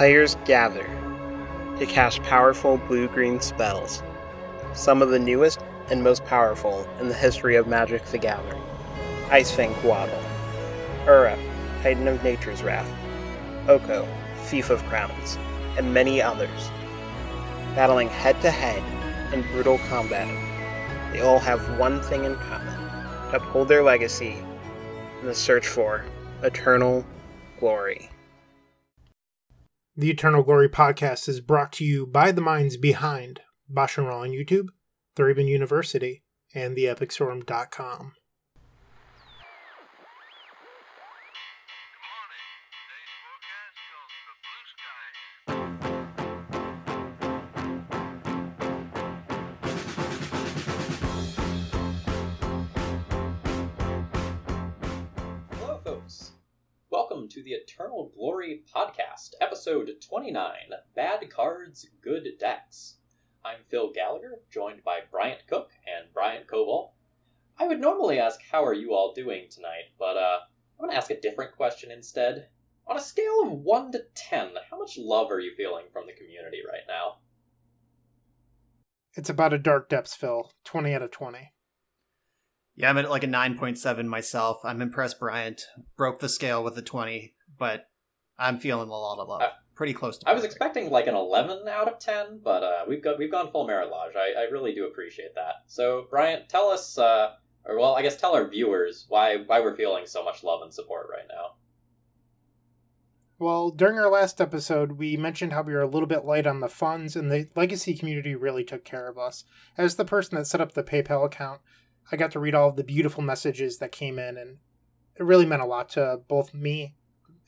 Players gather to cast powerful blue-green spells, some of the newest and most powerful in the history of Magic: The Gathering. Icefang Waddle, Urup, Titan of Nature's Wrath, Oko, Thief of Crowns, and many others. Battling head-to-head in brutal combat, they all have one thing in common: to uphold their legacy in the search for eternal glory. The Eternal Glory Podcast is brought to you by the minds behind Bashar on YouTube, Thuribon University, and TheEpicStorm.com. Welcome to the Eternal Glory Podcast, episode 29, Bad Cards, Good Decks. I'm Phil Gallagher, joined by Bryant Cook and Bryant Coble. I would normally ask, how are you all doing tonight, but I'm going to ask a different question instead. On a scale of 1 to 10, how much love are you feeling from the community right now? It's about a Dark Depths, Phil. 20 out of 20. Yeah, I'm at like a 9.7 myself. I'm impressed Bryant broke the scale with a 20, but I'm feeling a lot of love. Pretty close to perfect. I was expecting like an 11 out of 10, but we've gone full merit lodge. I really do appreciate that. So, Bryant, tell us, tell our viewers why we're feeling so much love and support right now. Well, during our last episode, we mentioned how we were a little bit light on the funds, and the Legacy community really took care of us. As the person that set up the PayPal account, I got to read all of the beautiful messages that came in, and it really meant a lot to both me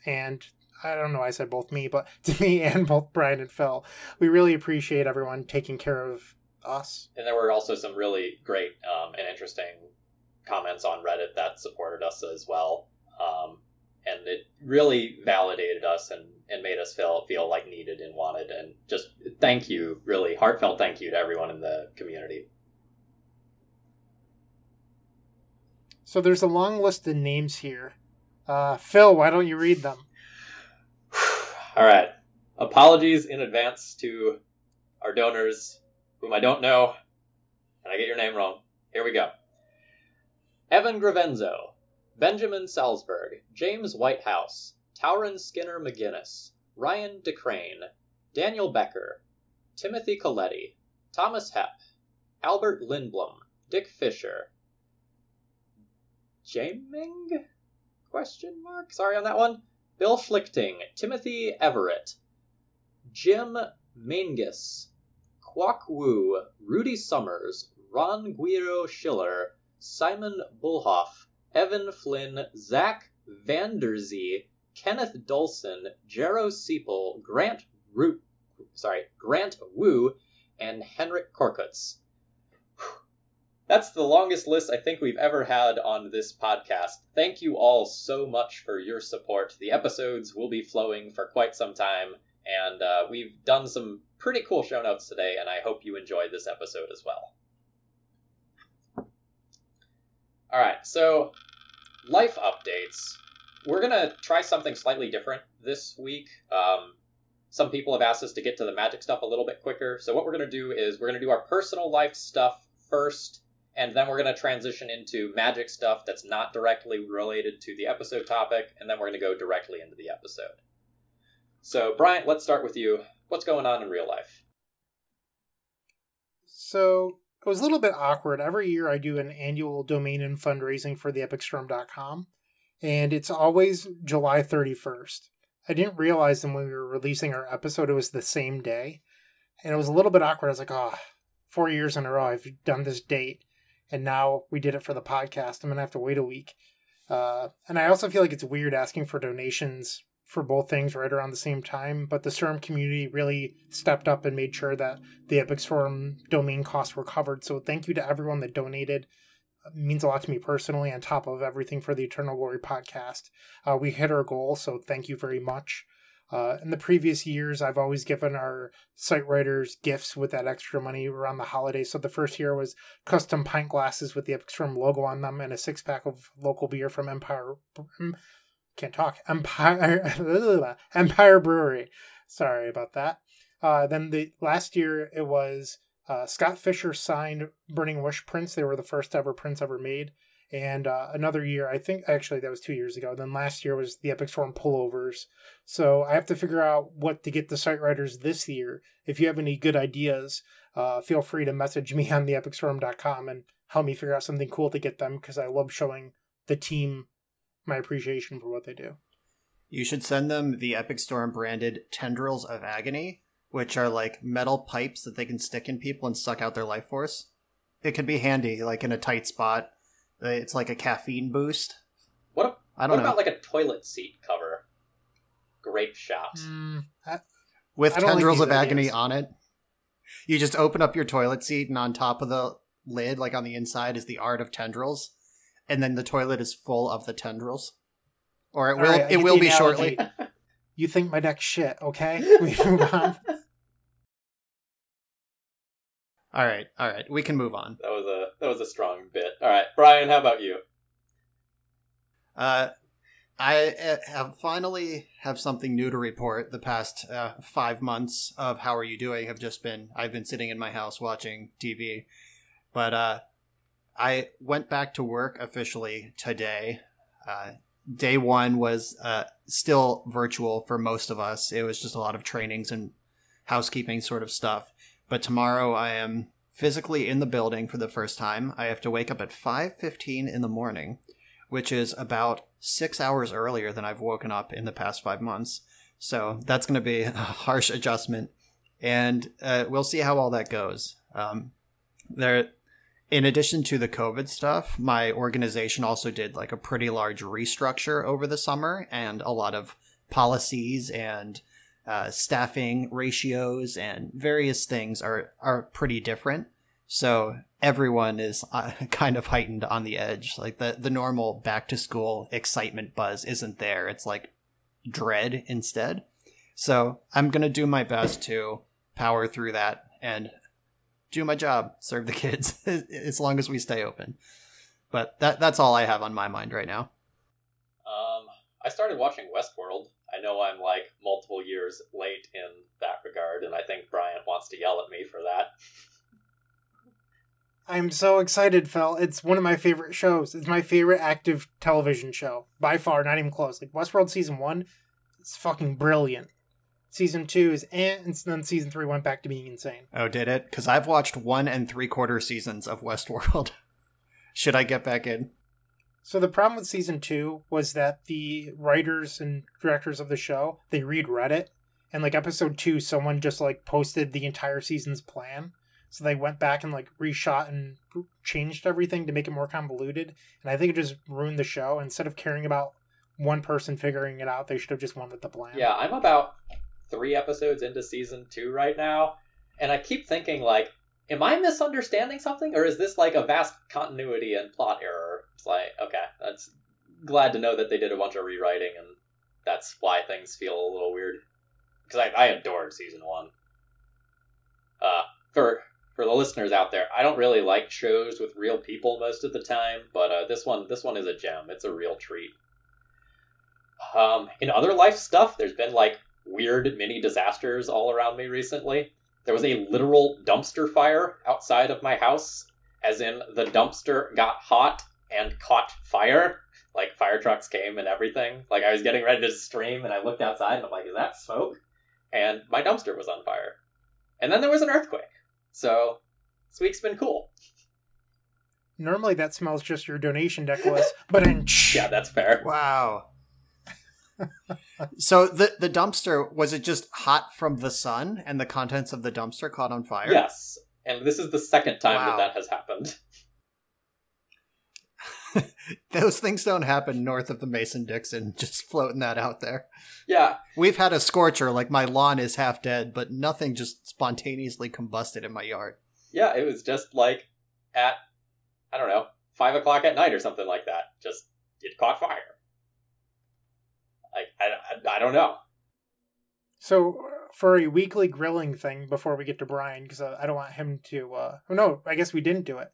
and, I don't know why I said both me, but to me and both Brian and Phil. We really appreciate everyone taking care of us. And there were also some really great and interesting comments on Reddit that supported us as well. And it really validated us and made us feel like needed and wanted. And just thank you, really heartfelt thank you to everyone in the community. So there's a long list of names here. Phil, why don't you read them? All right. Apologies in advance to our donors, whom I don't know, and I get your name wrong. Here we go. Evan Gravenzo, Benjamin Salzberg, James Whitehouse, Tauren Skinner McGinnis, Ryan DeCrane, Daniel Becker, Timothy Coletti, Thomas Hepp, Albert Lindblom, Dick Fisher, Jaming? Question mark? Sorry on that one. Bill Schlichting, Timothy Everett, Jim Mangus, Kwok Wu, Rudy Summers, Ron Guiro Schiller, Simon Bullhoff, Evan Flynn, Zach Vanderzee, Kenneth Dolson, Jero Siepel, Grant Wu, and Henrik Korkutz. That's the longest list I think we've ever had on this podcast. Thank you all so much for your support. The episodes will be flowing for quite some time, and we've done some pretty cool show notes today, and I hope you enjoyed this episode as well. All right, so life updates. We're going to try something slightly different this week. Some people have asked us to get to the magic stuff a little bit quicker, so what we're going to do is we're going to do our personal life stuff first, and then we're going to transition into magic stuff that's not directly related to the episode topic, and then we're going to go directly into the episode. So, Bryant, let's start with you. What's going on in real life? So, it was a little bit awkward. Every year I do an annual domain and fundraising for TheEpicStorm.com, and it's always July 31st. I didn't realize that when we were releasing our episode, it was the same day, and it was a little bit awkward. I was like, 4 years in a row I've done this date. And now we did it for the podcast. I'm going to have to wait a week. And I also feel like it's weird asking for donations for both things right around the same time. But the Storm community really stepped up and made sure that the Epic Storm domain costs were covered. So thank you to everyone that donated. It means a lot to me personally, on top of everything for the Eternal Glory podcast. We hit our goal, so thank you very much. In the previous years, I've always given our site writers gifts with that extra money around the holidays. So the first year was custom pint glasses with the Epic Storm logo on them and a 6-pack of local beer from Empire Brewery. Sorry about that. Then the last year it was Scott Fisher signed Burning Wish prints. They were the first ever prints ever made. And another year, I think actually that was 2 years ago. Then last year was the Epic Storm pullovers. So I have to figure out what to get the site writers this year. If you have any good ideas, feel free to message me on TheEpicStorm.com and help me figure out something cool to get them, because I love showing the team my appreciation for what they do. You should send them the Epic Storm branded Tendrils of Agony, which are like metal pipes that they can stick in people and suck out their life force. It could be handy, like in a tight spot. It's like a caffeine boost. What about like a toilet seat cover? Grape shot. With Tendrils of Agony on it. You just open up your toilet seat, and on top of the lid, like on the inside, is the art of tendrils. And then the toilet is full of the tendrils. Or it will it will be shortly. You think my deck's shit, okay? We move on. All right, we can move on. That was a strong bit. All right, Brian, how about you? I have finally have something new to report. The past 5 months of How Are You Doing have just been, I've been sitting in my house watching TV, but I went back to work officially today. Day one was still virtual for most of us. It was just a lot of trainings and housekeeping sort of stuff. But tomorrow I am physically in the building for the first time. I have to wake up at 5:15 in the morning, which is about 6 hours earlier than I've woken up in the past 5 months. So that's going to be a harsh adjustment. And we'll see how all that goes. In addition to the COVID stuff, my organization also did like a pretty large restructure over the summer, and a lot of policies and staffing ratios and various things are pretty different. So everyone is kind of heightened on the edge. Like the normal back to school excitement buzz isn't there. It's like dread instead. So I'm going to do my best to power through that and do my job, serve the kids, as long as we stay open. But that's all I have on my mind right now. I started watching Westworld. I know I'm like multiple years late in that regard, and I think Brian wants to yell at me for that. I'm so excited, Phil. It's one of my favorite shows. It's my favorite active television show. By far, not even close. Like Westworld season 1 is fucking brilliant. Season 2 is and then season 3 went back to being insane. Oh, did it? Because I've watched 1 3/4 seasons of Westworld. Should I get back in? So the problem with season 2 was that the writers and directors of the show, they read Reddit. And like episode 2, someone just like posted the entire season's plan. So they went back and like reshot and changed everything to make it more convoluted. And I think it just ruined the show. Instead of caring about one person figuring it out, they should have just went with the plan. Yeah, I'm about 3 episodes into season 2 right now, and I keep thinking, like, am I misunderstanding something, or is this like a vast continuity and plot error? It's like, okay, that's glad to know that they did a bunch of rewriting, and that's why things feel a little weird. Because I adored season 1. For the listeners out there, I don't really like shows with real people most of the time, but this one is a gem. It's a real treat. In other life stuff, there's been like weird mini disasters all around me recently. There was a literal dumpster fire outside of my house, as in the dumpster got hot and caught fire. Like fire trucks came and everything. Like I was getting ready to stream and I looked outside and I'm like, is that smoke? And my dumpster was on fire. And then there was an earthquake. So this week's been cool. Normally that smells just your donation deck list, but yeah, that's fair. Wow. So the dumpster, was it just hot from the sun and the contents of the dumpster caught on fire? Yes. And this is the second time that has happened. Those things don't happen north of the Mason-Dixon, just floating that out there. Yeah. We've had a scorcher, like my lawn is half dead, but nothing just spontaneously combusted in my yard. Yeah, it was just like at, I don't know, 5:00 at night or something like that. Just, it caught fire. I don't know. So for a weekly grilling thing, before we get to Brian, because I don't want him to... I guess we didn't do it.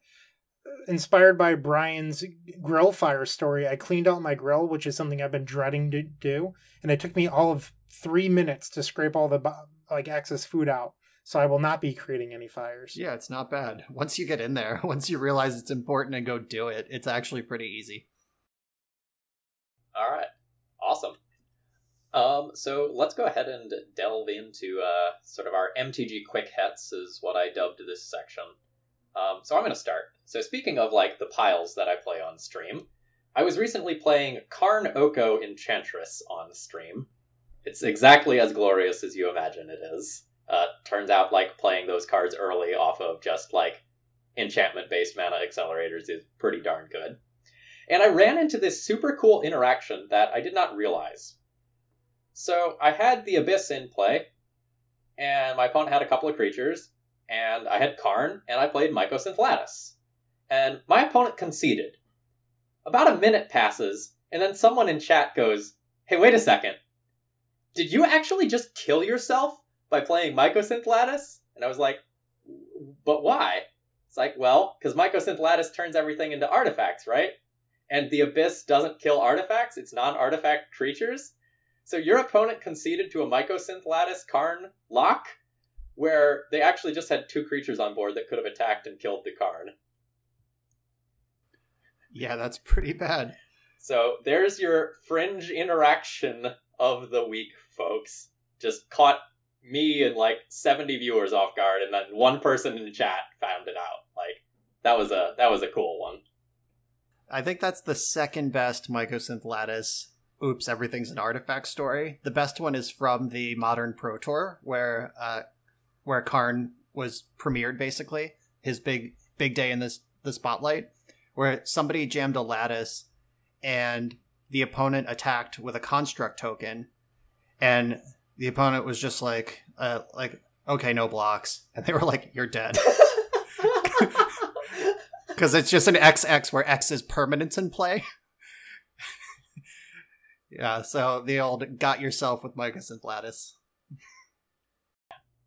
inspired by Brian's grill fire story, I cleaned out my grill, which is something I've been dreading to do, and it took me all of 3 minutes to scrape all the excess food out. So I will not be creating any fires. Yeah, it's not bad. Once you get in there, once you realize it's important and go do it, it's actually pretty easy. All right. Awesome. So let's go ahead and delve into sort of our MTG quick hits is what I dubbed this section. So I'm going to start. So speaking of like the piles that I play on stream, I was recently playing Karn Oko Enchantress on stream. It's exactly as glorious as you imagine it is. Turns out, like, playing those cards early off of just, like, enchantment-based mana accelerators is pretty darn good. And I ran into this super cool interaction that I did not realize. So I had the Abyss in play, and my opponent had a couple of creatures, and I had Karn, and I played Mycosynth Lattice. And my opponent conceded. About a minute passes, and then someone in chat goes, "Hey, wait a second. Did you actually just kill yourself by playing Mycosynth Lattice?" And I was like, but why? It's like, well, because Mycosynth Lattice turns everything into artifacts, right? And the Abyss doesn't kill artifacts, it's non-artifact creatures. So your opponent conceded to a Mycosynth Lattice Karn lock, where they actually just had two creatures on board that could have attacked and killed the Karn. Yeah, that's pretty bad. So there's your fringe interaction of the week, folks. Just caught me and like 70 viewers off guard, and then one person in the chat found it out. Like, that was a cool one. I think that's the second best Mycosynth Lattice "oops, everything's an artifact" story. The best one is from the Modern Pro Tour, where Karn was premiered, basically his big day in the spotlight, where somebody jammed a lattice and the opponent attacked with a construct token, and the opponent was just like, okay, no blocks. And they were like, you're dead. Because it's just an XX where X is permanence in play. Yeah, so the old got yourself with Mycosynth Lattice.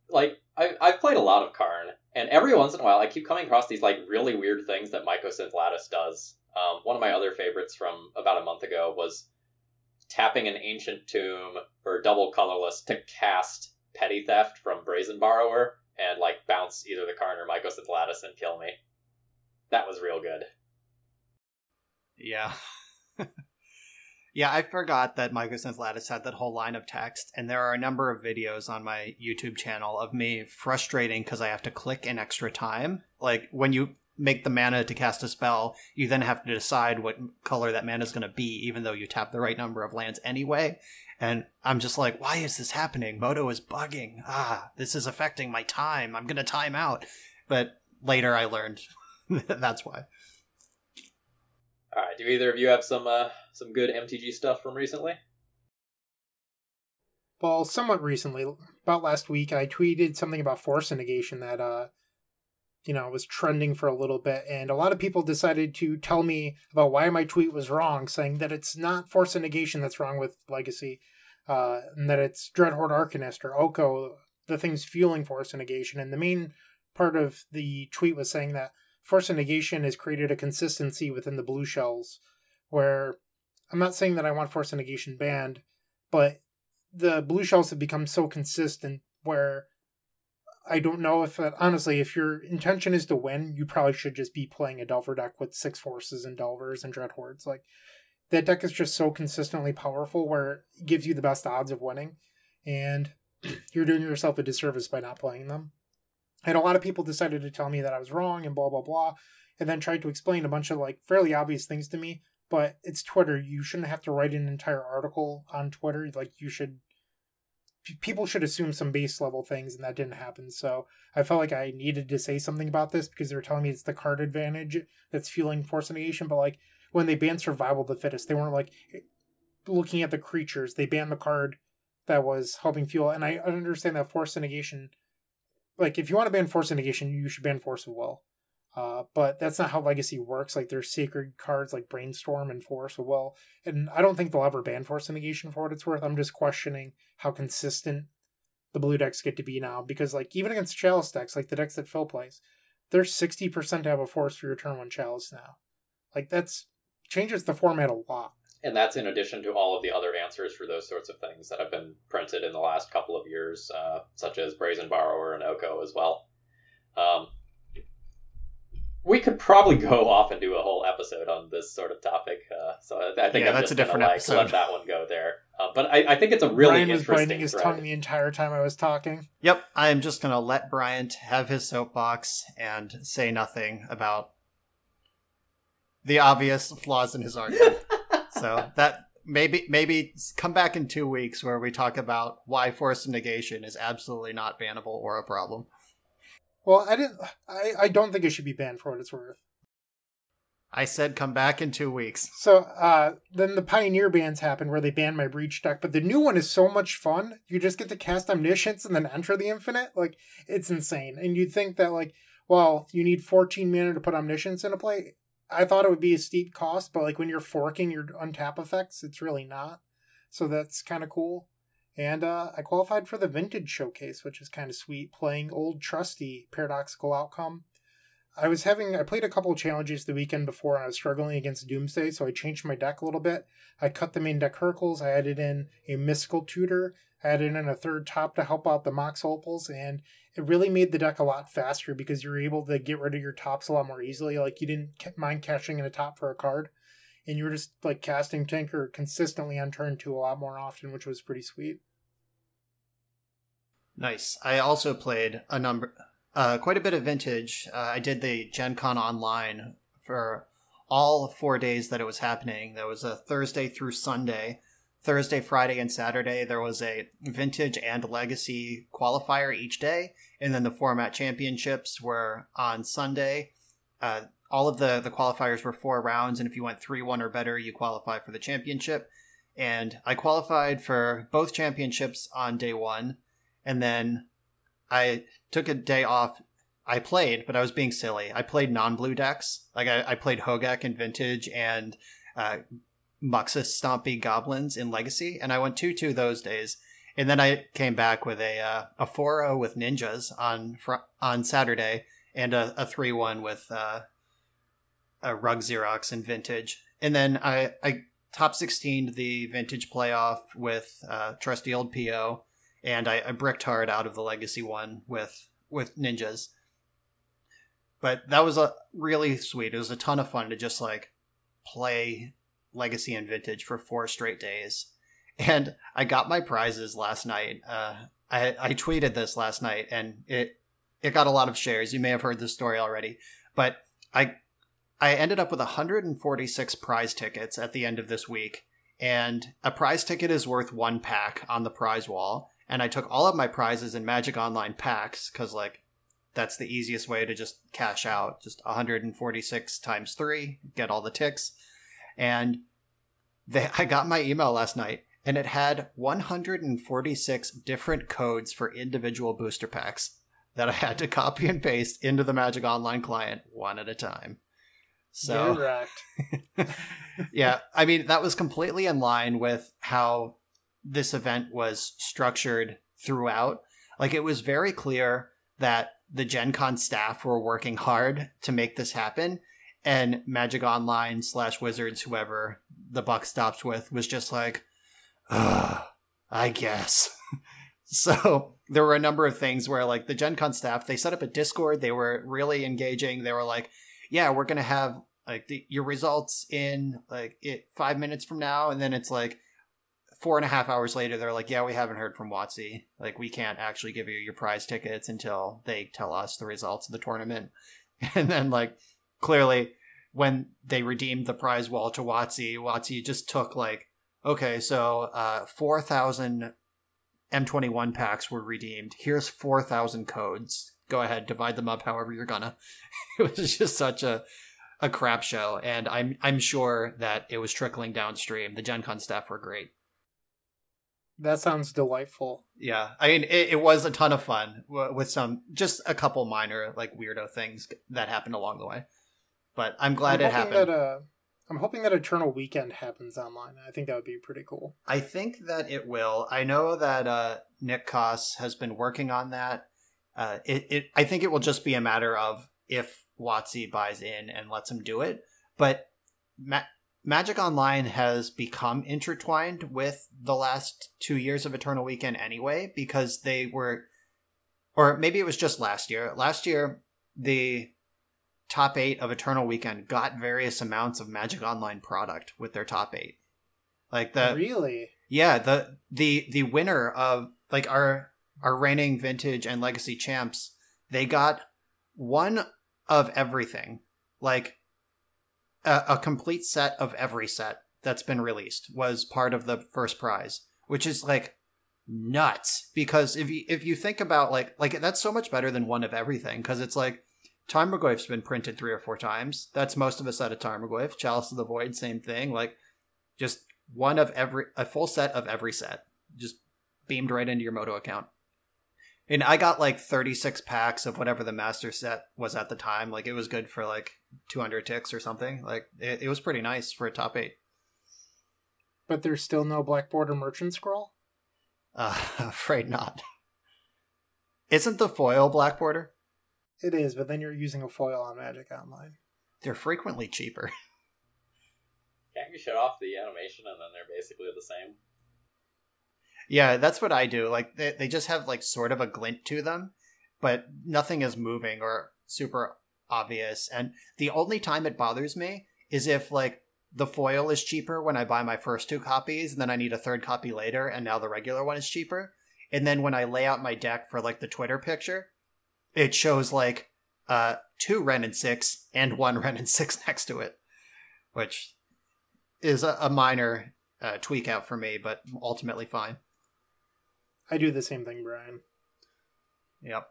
Like, I've played a lot of Karn. And every once in a while, I keep coming across these like really weird things that Mycosynth Lattice does. One of my other favorites from about a month ago was tapping an ancient tomb for double colorless to cast Petty Theft from Brazen Borrower and like bounce either the Karn or Mycosynth Lattice and kill me. That was real good. Yeah. Yeah, I forgot that Mycosynth Lattice had that whole line of text, and there are a number of videos on my YouTube channel of me frustrating because I have to click an extra time. Like, when you make the mana to cast a spell, you then have to decide what color that mana is going to be, even though you tap the right number of lands anyway. And I'm just like, why is this happening? Moto is bugging. This is affecting my time. I'm going to time out. But later I learned that's why. All right. Do either of you have some good MTG stuff from recently? Well, somewhat recently, about last week, I tweeted something about Force of Negation that, was trending for a little bit, and a lot of people decided to tell me about why my tweet was wrong, saying that it's not Force of Negation that's wrong with Legacy, and that it's Dreadhorde Arcanist or Oko, the things fueling Force of Negation. And the main part of the tweet was saying that Force of Negation has created a consistency within the blue shells, where I'm not saying that I want Force of Negation banned, but the blue shells have become so consistent where I don't know if, honestly, if your intention is to win, you probably should just be playing a Delver deck with 6 Forces and Delvers and Dreadhordes. Like, that deck is just so consistently powerful where it gives you the best odds of winning, and you're doing yourself a disservice by not playing them. And a lot of people decided to tell me that I was wrong and blah, blah, blah, and then tried to explain a bunch of, like, fairly obvious things to me, but it's Twitter. You shouldn't have to write an entire article on Twitter. Like, you should... people should assume some base level things, and that didn't happen. So I felt like I needed to say something about this because they were telling me it's the card advantage that's fueling Force of Negation. But like when they banned Survival of the Fittest, they weren't like looking at the creatures. They banned the card that was helping fuel. And I understand that Force of Negation, like if you want to ban Force of Negation, you should ban Force of Will. But that's not how Legacy works. Like there's sacred cards like Brainstorm and Force of Will, and I don't think they'll ever ban Force of Negation for what it's worth. I'm just questioning how consistent the blue decks get to be now, because like even against Chalice decks, like the decks that Phil plays, they're 60% to have a force for your turn one chalice now. Like, that's changes the format a lot. And that's in addition to all of the other answers for those sorts of things that have been printed in the last couple of years, such as Brazen Borrower and Oko as well. We could probably go off and do a whole episode on this sort of topic. So I think I'm just going to let that one go there. But I think it's a really Brian interesting Brian was biting his tongue the entire time I was talking. Yep, I'm just going to let Bryant have his soapbox and say nothing about the obvious flaws in his argument. So that maybe come back in 2 weeks where we talk about why Force of Negation is absolutely not bannable or a problem. Well, I don't think it should be banned for what it's worth. I said come back in 2 weeks. So then the Pioneer bans happened where they banned my Breach deck, but the new one is so much fun. You just get to cast Omniscience and then enter the Infinite. Like, it's insane. And you'd think that, like, well, you need 14 mana to put Omniscience into play. I thought it would be a steep cost, but like when you're forking your untap effects, it's really not. So that's kind of cool. And I qualified for the Vintage Showcase, which is kind of sweet, playing old trusty Paradoxical Outcome. I played a couple of challenges the weekend before, and I was struggling against Doomsday, so I changed my deck a little bit. I cut the main deck Hercules, I added in a Mystical Tutor, I added in a third top to help out the Mox Opals, and it really made the deck a lot faster because you were able to get rid of your tops a lot more easily. Like, you didn't mind cashing in a top for a card, and you were just, like, casting Tinker consistently on turn 2 a lot more often, which was pretty sweet. Nice. I also played quite a bit of Vintage. I did the Gen Con online for all 4 days that it was happening. There was a Thursday through Sunday. Thursday, Friday, and Saturday, there was a Vintage and Legacy qualifier each day. And then the format championships were on Sunday. All of the qualifiers were 4 rounds, and if you went 3-1 or better, you qualify for the championship. And I qualified for both championships on day 1, and then I took a day off. I played, but I was being silly. I played non-blue decks. Like, I played Hogaak in Vintage and Muxus Stompy Goblins in Legacy, and I went 2-2 those days. And then I came back with a 4-0 with Ninjas on Saturday, and a 3-1 with Rug Xerox in Vintage. And then I top 16'd the Vintage playoff with Trusty Old PO, and I bricked hard out of the Legacy one with Ninjas. But that was really sweet. It was a ton of fun to just, like, play Legacy and Vintage for 4 straight days. And I got my prizes last night. I tweeted this last night, and it got a lot of shares. You may have heard this story already, but I ended up with 146 prize tickets at the end of this week, and a prize ticket is worth 1 pack on the prize wall. And I took all of my prizes in Magic Online packs because, like, that's the easiest way to just cash out. Just 146 times 3, get all the ticks. And I got my email last night, and it had 146 different codes for individual booster packs that I had to copy and paste into the Magic Online client one at a time. So, correct. Yeah, I mean, that was completely in line with how this event was structured throughout. Like, it was very clear that the Gen Con staff were working hard to make this happen, and Magic Online /Wizards, whoever the buck stops with, was just like, ugh, I guess. So there were a number of things where, like, the Gen Con staff, they set up a Discord, they were really engaging, they were like, yeah, we're going to have, like, your results in, like, 5 minutes from now. And then it's like 4.5 hours later, they're like, yeah, we haven't heard from WotC. Like, we can't actually give you your prize tickets until they tell us the results of the tournament. And then, like, clearly when they redeemed the prize wall to WotC, WotC just took, like, okay, so 4,000 M21 packs were redeemed. Here's 4,000 codes. Go ahead, divide them up however you're gonna. It was just such a crap show, and I'm sure that it was trickling downstream. The Gen Con staff were great. That sounds delightful. Yeah, I mean, it was a ton of fun with a couple minor, like, weirdo things that happened along the way. But I'm glad it happened. I'm hoping that Eternal Weekend happens online. I think that would be pretty cool. I think that it will. I know that Nick Koss has been working on that. I think it will just be a matter of if WotC buys in and lets them do it. But Magic Online has become intertwined with the last 2 years of Eternal Weekend anyway, because they were, or maybe it was just last year. Last year, the top eight of Eternal Weekend got various amounts of Magic Online product with their top eight. Like the really, yeah, the winner of like our reigning vintage and legacy champs, they got one of everything, like a complete set of every set that's been released was part of the first prize, which is like nuts, because if you think about like that's so much better than one of everything, because it's like Tarmogoyf's been printed 3 or 4 times. That's most of a set of Tarmogoyf. Chalice of the Void, same thing. Like just one of every, a full set of every set just beamed right into your Moto account. And I got like 36 packs of whatever the master set was at the time. Like it was good for like 200 ticks or something. Like it was pretty nice for a top 8. But there's still no Black Border Merchant Scroll? Afraid not. Isn't the foil Black Border? It is, but then you're using a foil on Magic Online. They're frequently cheaper. Can't you shut off the animation and then they're basically the same? Yeah, that's what I do. Like they just have like sort of a glint to them, but nothing is moving or super obvious. And the only time it bothers me is if like the foil is cheaper when I buy my first 2 copies, and then I need a 3rd copy later, and now the regular one is cheaper. And then when I lay out my deck for like the Twitter picture, it shows like 2 Renin 6 and 1 Renin 6 next to it, which is a minor tweak out for me, but ultimately fine. I do the same thing, Brian. Yep.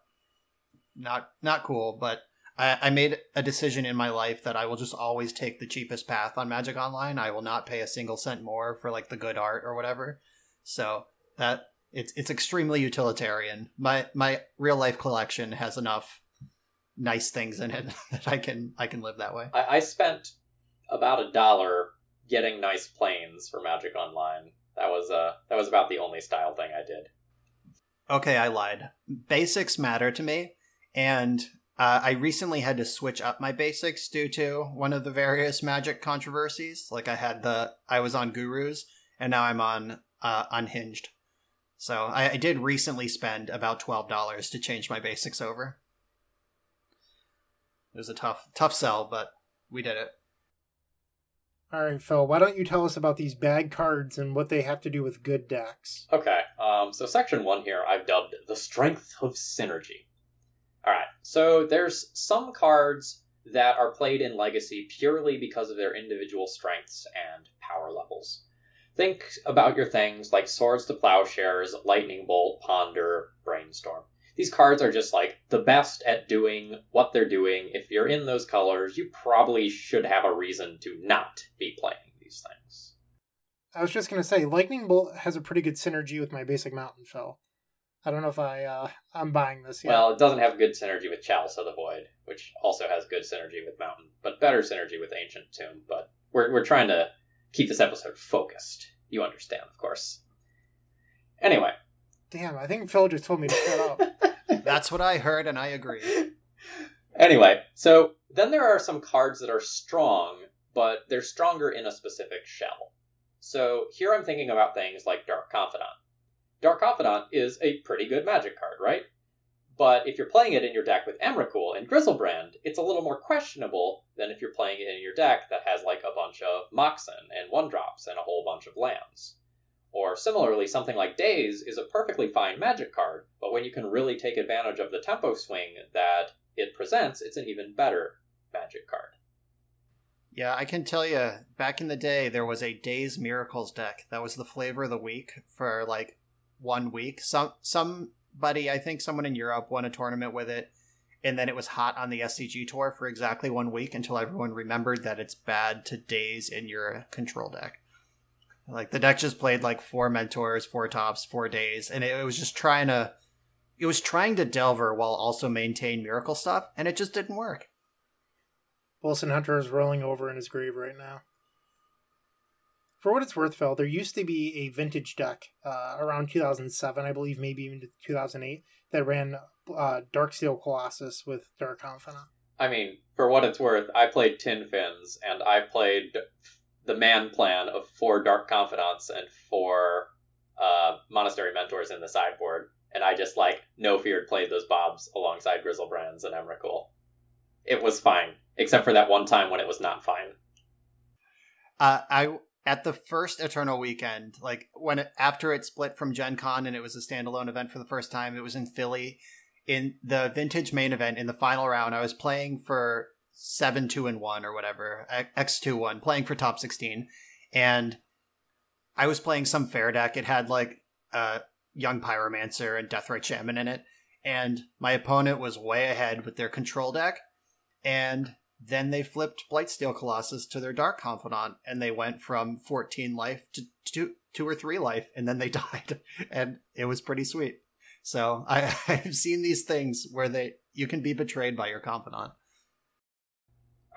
Not cool, but I made a decision in my life that I will just always take the cheapest path on Magic Online. I will not pay a single cent more for like the good art or whatever. So that it's extremely utilitarian. My real life collection has enough nice things in it that I can live that way. I spent about $1 getting nice planes for Magic Online. That was about the only style thing I did. Okay, I lied. Basics matter to me, and I recently had to switch up my basics due to one of the various Magic controversies. Like I was on Gurus, and now I'm on Unhinged. So I did recently spend about $12 to change my basics over. It was a tough sell, but we did it. All right, Phil, why don't you tell us about these bad cards and what they have to do with good decks? Okay, so section 1 here I've dubbed The Strength of Synergy. All right, so there's some cards that are played in Legacy purely because of their individual strengths and power levels. Think about your things like Swords to Plowshares, Lightning Bolt, Ponder, Brainstorm. These cards are just like the best at doing what they're doing. If you're in those colors, you probably should have a reason to not be playing these things. I was just going to say, Lightning Bolt has a pretty good synergy with my basic Mountain Fell. I don't know if I'm buying this yet. Well, it doesn't have good synergy with Chalice of the Void, which also has good synergy with Mountain, but better synergy with Ancient Tomb. But we're trying to keep this episode focused. You understand, of course. Anyway. Damn, I think Phil just told me to shut up. That's what I heard, and I agree. Anyway, so then there are some cards that are strong, but they're stronger in a specific shell. So here I'm thinking about things like Dark Confidant. Dark Confidant is a pretty good Magic card, right? But if you're playing it in your deck with Emrakul and Grizzlebrand, it's a little more questionable than if you're playing it in your deck that has like a bunch of Moxen and 1-drops and a whole bunch of lands. Or similarly, something like Daze is a perfectly fine Magic card, but when you can really take advantage of the tempo swing that it presents, it's an even better Magic card. Yeah, I can tell you, back in the day, there was a Daze Miracles deck. That was the flavor of the week for like 1 week. Somebody, I think someone in Europe won a tournament with it, and then it was hot on the SCG tour for exactly 1 week until everyone remembered that it's bad to Daze in your control deck. Like, the deck just played, like, 4 Mentors, 4 Tops, 4 Days, and it was just trying to... It was trying to Delver while also maintain Miracle stuff, and it just didn't work. Wilson Hunter is rolling over in his grave right now. For what it's worth, Phil, there used to be a vintage deck around 2007, I believe, maybe even 2008, that ran Darksteel Colossus with Dark Confidant. I mean, for what it's worth, I played Tin Fins, and I played the man plan of 4 Dark Confidants and 4 Monastery Mentors in the sideboard, and I just, no fear played those bobs alongside Grizzlebrands and Emrakul. It was fine, except for that one time when it was not fine. At the first Eternal Weekend, after it split from Gen Con and it was a standalone event for the first time, it was in Philly. In the Vintage main event, in the final round, I was playing for 7-2-1 or whatever, X2-1, playing for top 16. And I was playing some fair deck. It had, Young Pyromancer and Deathrite Shaman in it. And my opponent was way ahead with their control deck. And then they flipped Blightsteel Colossus to their Dark Confidant, and they went from 14 life to 2 or 3 life, and then they died, and it was pretty sweet. So I've seen these things where you can be betrayed by your Confidant.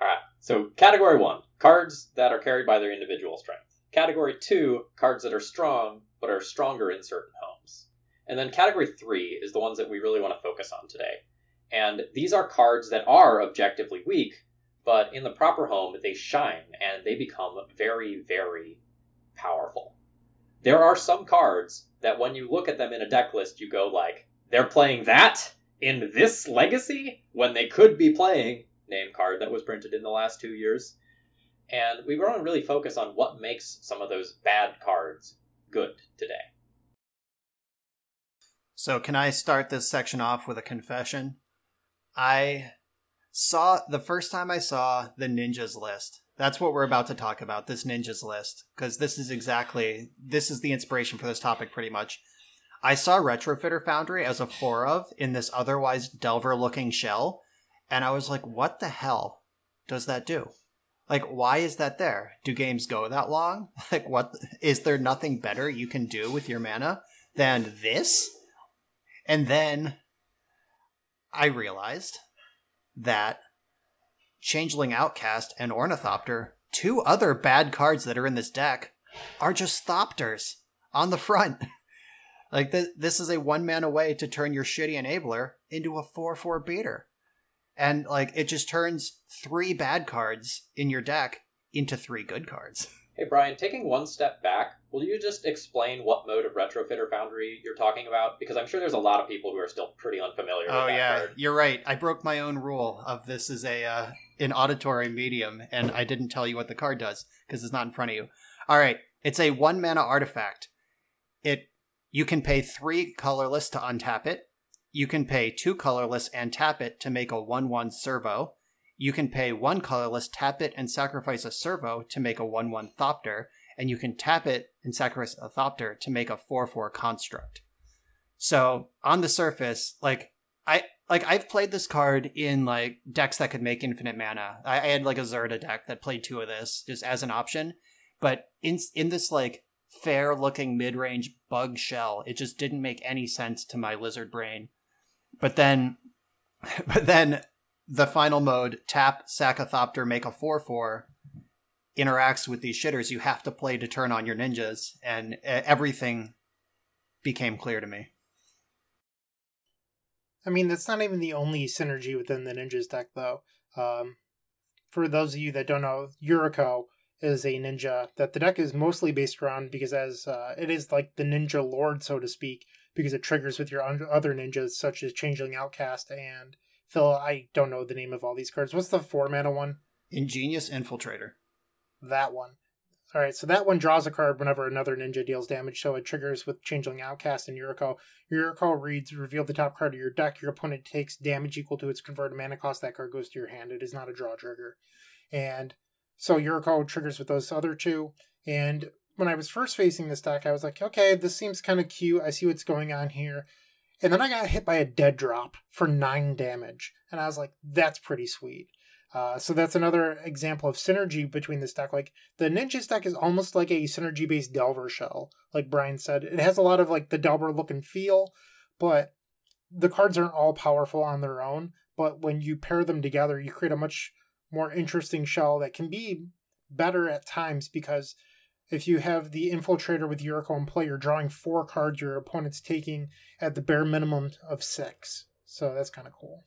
All right, so Category 1, cards that are carried by their individual strength. Category 2, cards that are strong, but are stronger in certain homes. And then Category 3 is the ones that we really want to focus on today. And these are cards that are objectively weak, but in the proper home, they shine, and they become very, very powerful. There are some cards that when you look at them in a deck list, you go they're playing that in this legacy when they could be playing, name card that was printed in the last 2 years. And we want to really focus on what makes some of those bad cards good today. So can I start this section off with a confession? The first time I saw the Ninjas list, that's what we're about to talk about, this Ninjas list, because this is the inspiration for this topic pretty much. I saw Retrofitter Foundry as a 4-of in this otherwise Delver-looking shell, and I was like, what the hell does that do? Why is that there? Do games go that long? What? Is there nothing better you can do with your mana than this? And then I realized that Changeling Outcast and Ornithopter, 2 other bad cards that are in this deck, are just Thopters on the front. This is a 1-mana way to turn your shitty Enabler into a 4-4 beater. And, it just turns 3 bad cards in your deck into 3 good cards. Hey, Brian, taking one step back, will you just explain what mode of Retrofitter Foundry you're talking about? Because I'm sure there's a lot of people who are still pretty unfamiliar with that card. Oh, yeah, you're right. I broke my own rule of this is an auditory medium, and I didn't tell you what the card does, because it's not in front of you. All right, it's a 1-mana artifact. You can pay 3 colorless to untap it. You can pay 2 colorless and tap it to make a 1-1 Servo. You can pay 1 colorless, tap it, and sacrifice a Servo to make a 1-1 Thopter. And you can tap it and sacrifice a Thopter to make a 4-4 Construct. So, on the surface, I've played this card in, decks that could make infinite mana. I had, a Zerda deck that played 2 of this, just as an option. But in this, fair-looking mid-range bug shell, it just didn't make any sense to my lizard brain. But then the final mode, tap, sack a Thopter, make a 4-4, interacts with these shitters you have to play to turn on your Ninjas, and everything became clear to me. I mean, that's not even the only synergy within the Ninjas deck, though. For those of you that don't know, Yuriko is a ninja that the deck is mostly based around because it is the ninja lord, so to speak, because it triggers with your other ninjas, such as Changeling Outcast and... Phil, I don't know the name of all these cards. What's the 4-mana one? Ingenious Infiltrator. That one. All right, so that one draws a card whenever another ninja deals damage, so it triggers with Changeling Outcast and Yuriko. Yuriko reads, reveal the top card of your deck. Your opponent takes damage equal to its converted mana cost. That card goes to your hand. It is not a draw trigger. And so Yuriko triggers with those other 2. And when I was first facing this deck, I was like, okay, this seems kind of cute. I see what's going on here. And then I got hit by a dead drop for 9 damage. And I was like, that's pretty sweet. So that's another example of synergy between this deck. The Ninjas deck is almost like a synergy-based Delver shell, like Brian said. It has a lot of, the Delver look and feel, but the cards aren't all powerful on their own. But when you pair them together, you create a much more interesting shell that can be better at times because... if you have the Infiltrator with Yuriko in play, you're drawing 4 cards your opponent's taking at the bare minimum of 6. So that's kind of cool.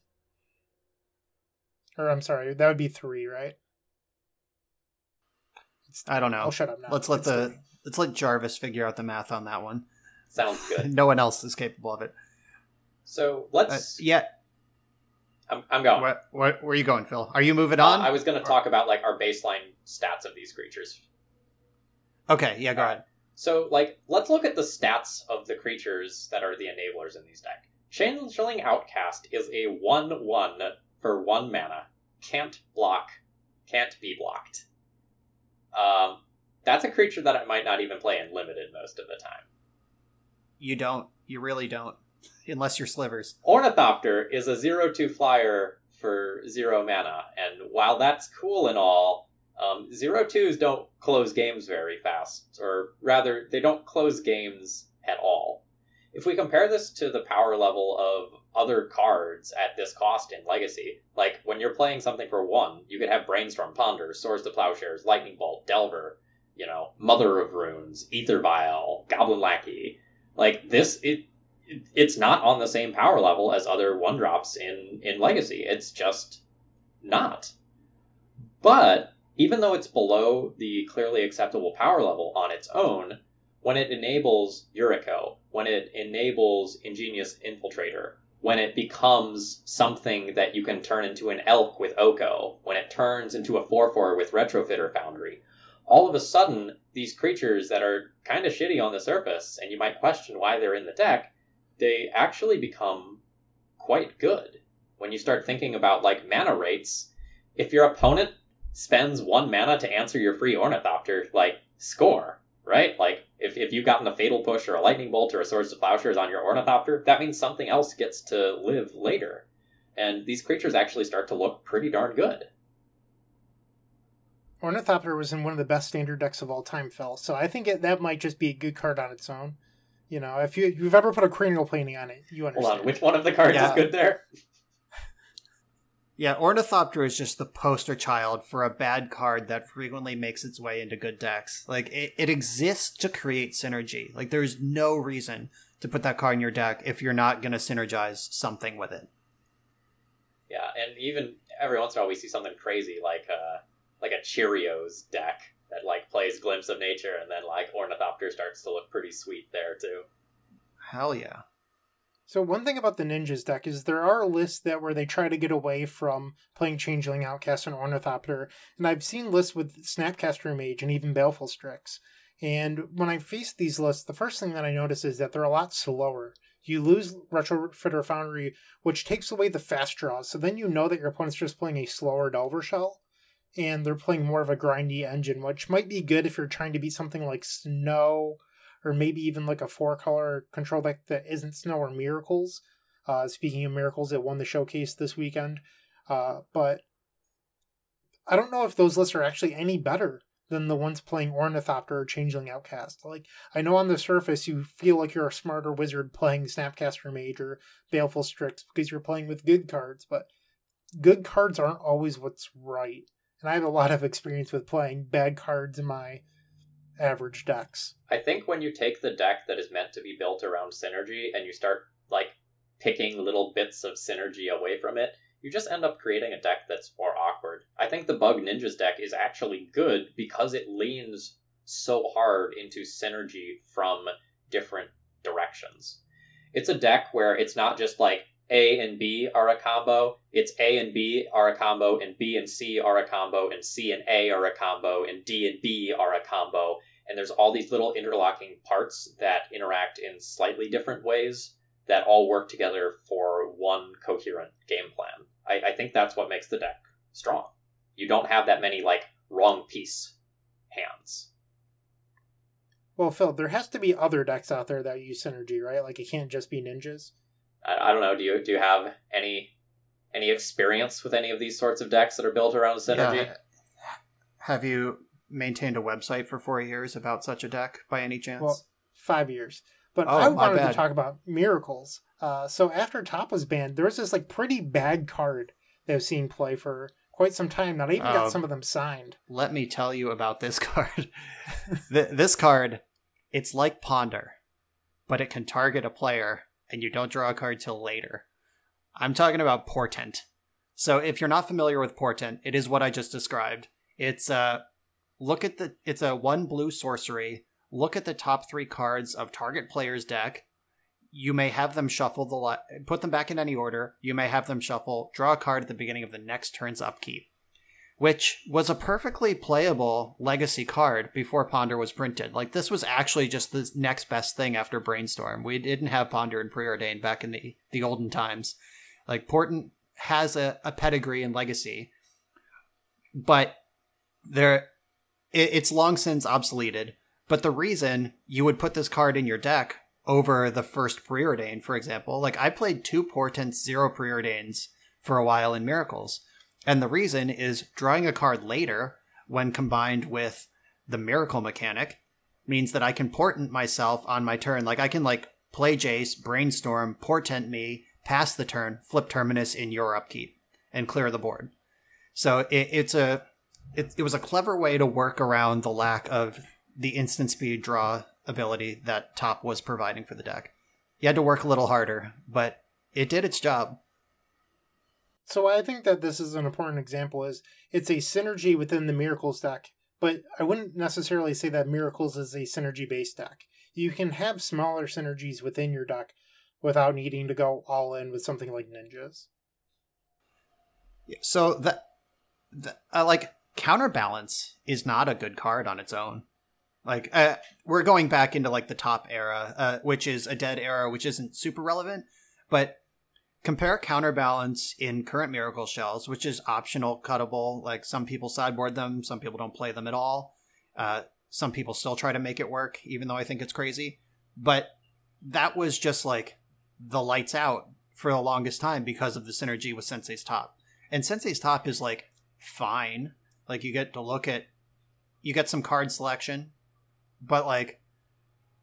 Or I'm sorry, that would be 3, right? I don't know. I'll shut up now. Let's let Jarvis figure out the math on that one. Sounds good. No one else is capable of it. So let's I'm going. Where are you going, Phil? Are you moving on? I was going to talk about like our baseline stats of these creatures. Okay, yeah, go ahead. So like let's look at the stats of the creatures that are the enablers in these decks. Changeling Outcast is a 1/1 for 1 mana. Can't block. Can't be blocked. That's a creature that I might not even play in limited most of the time. You don't. You really don't. Unless you're Slivers. Ornithopter is a 0/2 flyer for 0 mana. And while that's cool and all, 0/2s don't close games very fast. Or rather, they don't close games at all. If we compare this to the power level of other cards at this cost in Legacy, like when you're playing something for 1, you could have Brainstorm, Ponder, Swords to Plowshares, Lightning Bolt, Delver, you know, Mother of Runes, Aether Vial, Goblin Lackey. Like this, it's not on the same power level as other 1-drops in Legacy. It's just not. But even though it's below the clearly acceptable power level on its own, when it enables Yuriko, when it enables Ingenious Infiltrator, when it becomes something that you can turn into an elk with Oko, when it turns into a 4/4 with Retrofitter Foundry, all of a sudden, these creatures that are kind of shitty on the surface, and you might question why they're in the deck, they actually become quite good. When you start thinking about, like, mana rates, if your opponent spends 1 mana to answer your free Ornithopter, like, score, right? Like, if you've gotten a Fatal Push or a Lightning Bolt or a Swords to Plowshares on your Ornithopter, that means something else gets to live later. And these creatures actually start to look pretty darn good. Ornithopter was in one of the best standard decks of all time, Phil. So I think that might just be a good card on its own. You know, if you've ever put a Cranial Planing on it, you understand. Hold on, which one of the cards is good there? Yeah, Ornithopter is just the poster child for a bad card that frequently makes its way into good decks. Like, it exists to create synergy. Like, there's no reason to put that card in your deck if you're not going to synergize something with it. Yeah, and even every once in a while we see something crazy like a Cheerios deck that, like, plays Glimpse of Nature, and then, like, Ornithopter starts to look pretty sweet there, too. Hell yeah. So one thing about the Ninjas deck is there are lists where they try to get away from playing Changeling, Outcast, and Ornithopter, and I've seen lists with Snapcaster Mage and even Baleful Strix. And when I face these lists, the first thing that I notice is that they're a lot slower. You lose Retrofitter Foundry, which takes away the fast draws, so then you know that your opponent's just playing a slower Delver Shell, and they're playing more of a grindy engine, which might be good if you're trying to beat something like Snow, or maybe even like a 4-color control deck that isn't Snow or Miracles. Speaking of Miracles, it won the showcase this weekend. But I don't know if those lists are actually any better than the ones playing Ornithopter or Changeling Outcast. Like, I know on the surface you feel like you're a smarter wizard playing Snapcaster Mage or Baleful Strix because you're playing with good cards, but good cards aren't always what's right. And I have a lot of experience with playing bad cards in my average decks. I think when you take the deck that is meant to be built around synergy and you start, like, picking little bits of synergy away from it, you just end up creating a deck that's more awkward. I think the Bug Ninjas deck is actually good because it leans so hard into synergy from different directions. It's a deck where it's not just like A and B are a combo, it's A and B are a combo, and B and C are a combo, and C and A are a combo, and D and B are a combo. And there's all these little interlocking parts that interact in slightly different ways that all work together for one coherent game plan. I think that's what makes the deck strong. You don't have that many, like, wrong piece hands. Well, Phil, there has to be other decks out there that use synergy, right? Like, it can't just be Ninjas. I don't know, do you have any experience with any of these sorts of decks that are built around synergy? Yeah. Have you maintained a website for 4 years about such a deck by any chance? Well, 5 years. But I wanted to talk about Miracles. So after Top was banned, there was this, like, pretty bad card that I've seen play for quite some time. Now, I even got some of them signed. Let me tell you about this card. This card, it's like Ponder, but it can target a player, and you don't draw a card till later. I'm talking about Portent. So if you're not familiar with Portent, it is what I just described. It's it's a 1 blue sorcery. Look at the top 3 cards of target player's deck. You may have them shuffle put them back in any order. You may have them shuffle, draw a card at the beginning of the next turn's upkeep, which was a perfectly playable Legacy card before Ponder was printed. Like, this was actually just the next best thing after Brainstorm. We didn't have Ponder and Preordain back in the olden times. Like, Portent has a pedigree in Legacy, but it's long since obsoleted. But the reason you would put this card in your deck over the first Preordain, for example, like, I played 2 Portents, 0 Preordains for a while in Miracles. And the reason is drawing a card later, when combined with the Miracle mechanic, means that I can portent myself on my turn. Like, I can, play Jace, Brainstorm, portent me, pass the turn, flip Terminus in your upkeep, and clear the board. So it was a clever way to work around the lack of the instant speed draw ability that Top was providing for the deck. You had to work a little harder, but it did its job. So I think that this is an important example, is it's a synergy within the Miracles deck, but I wouldn't necessarily say that Miracles is a synergy-based deck. You can have smaller synergies within your deck without needing to go all in with something like Ninjas. So Counterbalance is not a good card on its own. We're going back into the Top era, which is a dead era, which isn't super relevant, but compare Counterbalance in current Miracle shells, which is optional, cuttable. Like, some people sideboard them, some people don't play them at all. Some people still try to make it work, even though I think it's crazy. But that was just the lights out for the longest time because of the synergy with Sensei's Top. And Sensei's Top is fine. You get to look at, you get some card selection. But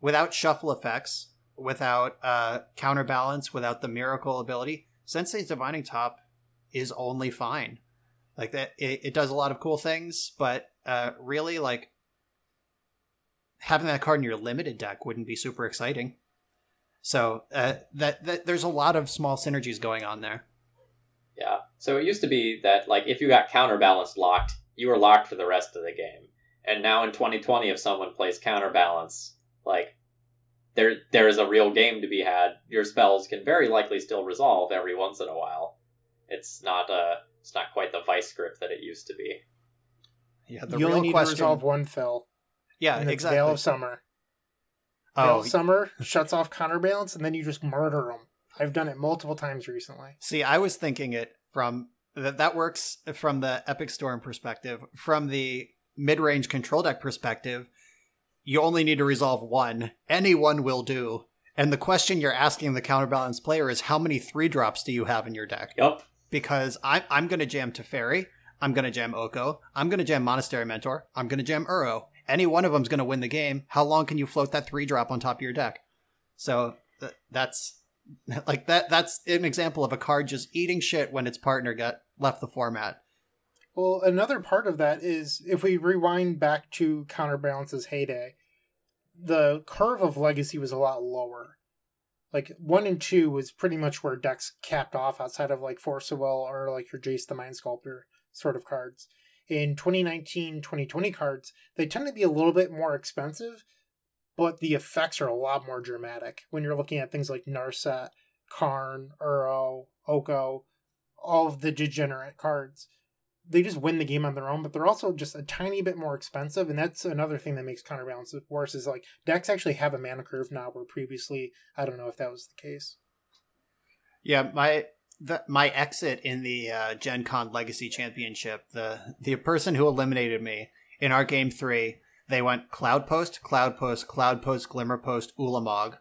without shuffle effects, without Counterbalance, without the Miracle ability, Sensei's Divining Top is only fine. It does a lot of cool things, but really, having that card in your limited deck wouldn't be super exciting. So that there's a lot of small synergies going on there. Yeah. So it used to be that if you got Counterbalance locked, you were locked for the rest of the game. And now in 2020, if someone plays Counterbalance, there is a real game to be had. Your spells can very likely still resolve every once in a while. It's not quite the vice grip that it used to be. Yeah, you only need to resolve one, Phil. Yeah, exactly. Veil of Summer. Veil of Summer shuts off Counterbalance, and then you just murder them. I've done it multiple times recently. See, I was thinking it from that works from the Epic Storm perspective. From the mid-range control deck perspective, you only need to resolve one. Any one will do. And the question you're asking the Counterbalance player is, how many 3-drops do you have in your deck? Yep. Because I'm going to jam Teferi. I'm going to jam Oko. I'm going to jam Monastery Mentor. I'm going to jam Uro. Any one of them's going to win the game. How long can you float that 3-drop on top of your deck? So that's that's an example of a card just eating shit when its partner left the format. Well, another part of that is, if we rewind back to Counterbalance's heyday, the curve of Legacy was a lot lower. 1 and 2 was pretty much where decks capped off outside of, Force of Will or, your Jace the Mind Sculptor sort of cards. In 2019, 2020 cards, they tend to be a little bit more expensive, but the effects are a lot more dramatic when you're looking at things like Narset, Karn, Uro, Oko, all of the degenerate cards. They just win the game on their own, but they're also just a tiny bit more expensive, and that's another thing that makes Counterbalance worse, is decks actually have a mana curve now, where previously I don't know if that was the case. Yeah, my exit in the Gen Con Legacy Championship, the person who eliminated me in our game 3, they went Cloud Post, Cloud Post, Cloud Post, Glimmer Post, Ulamog.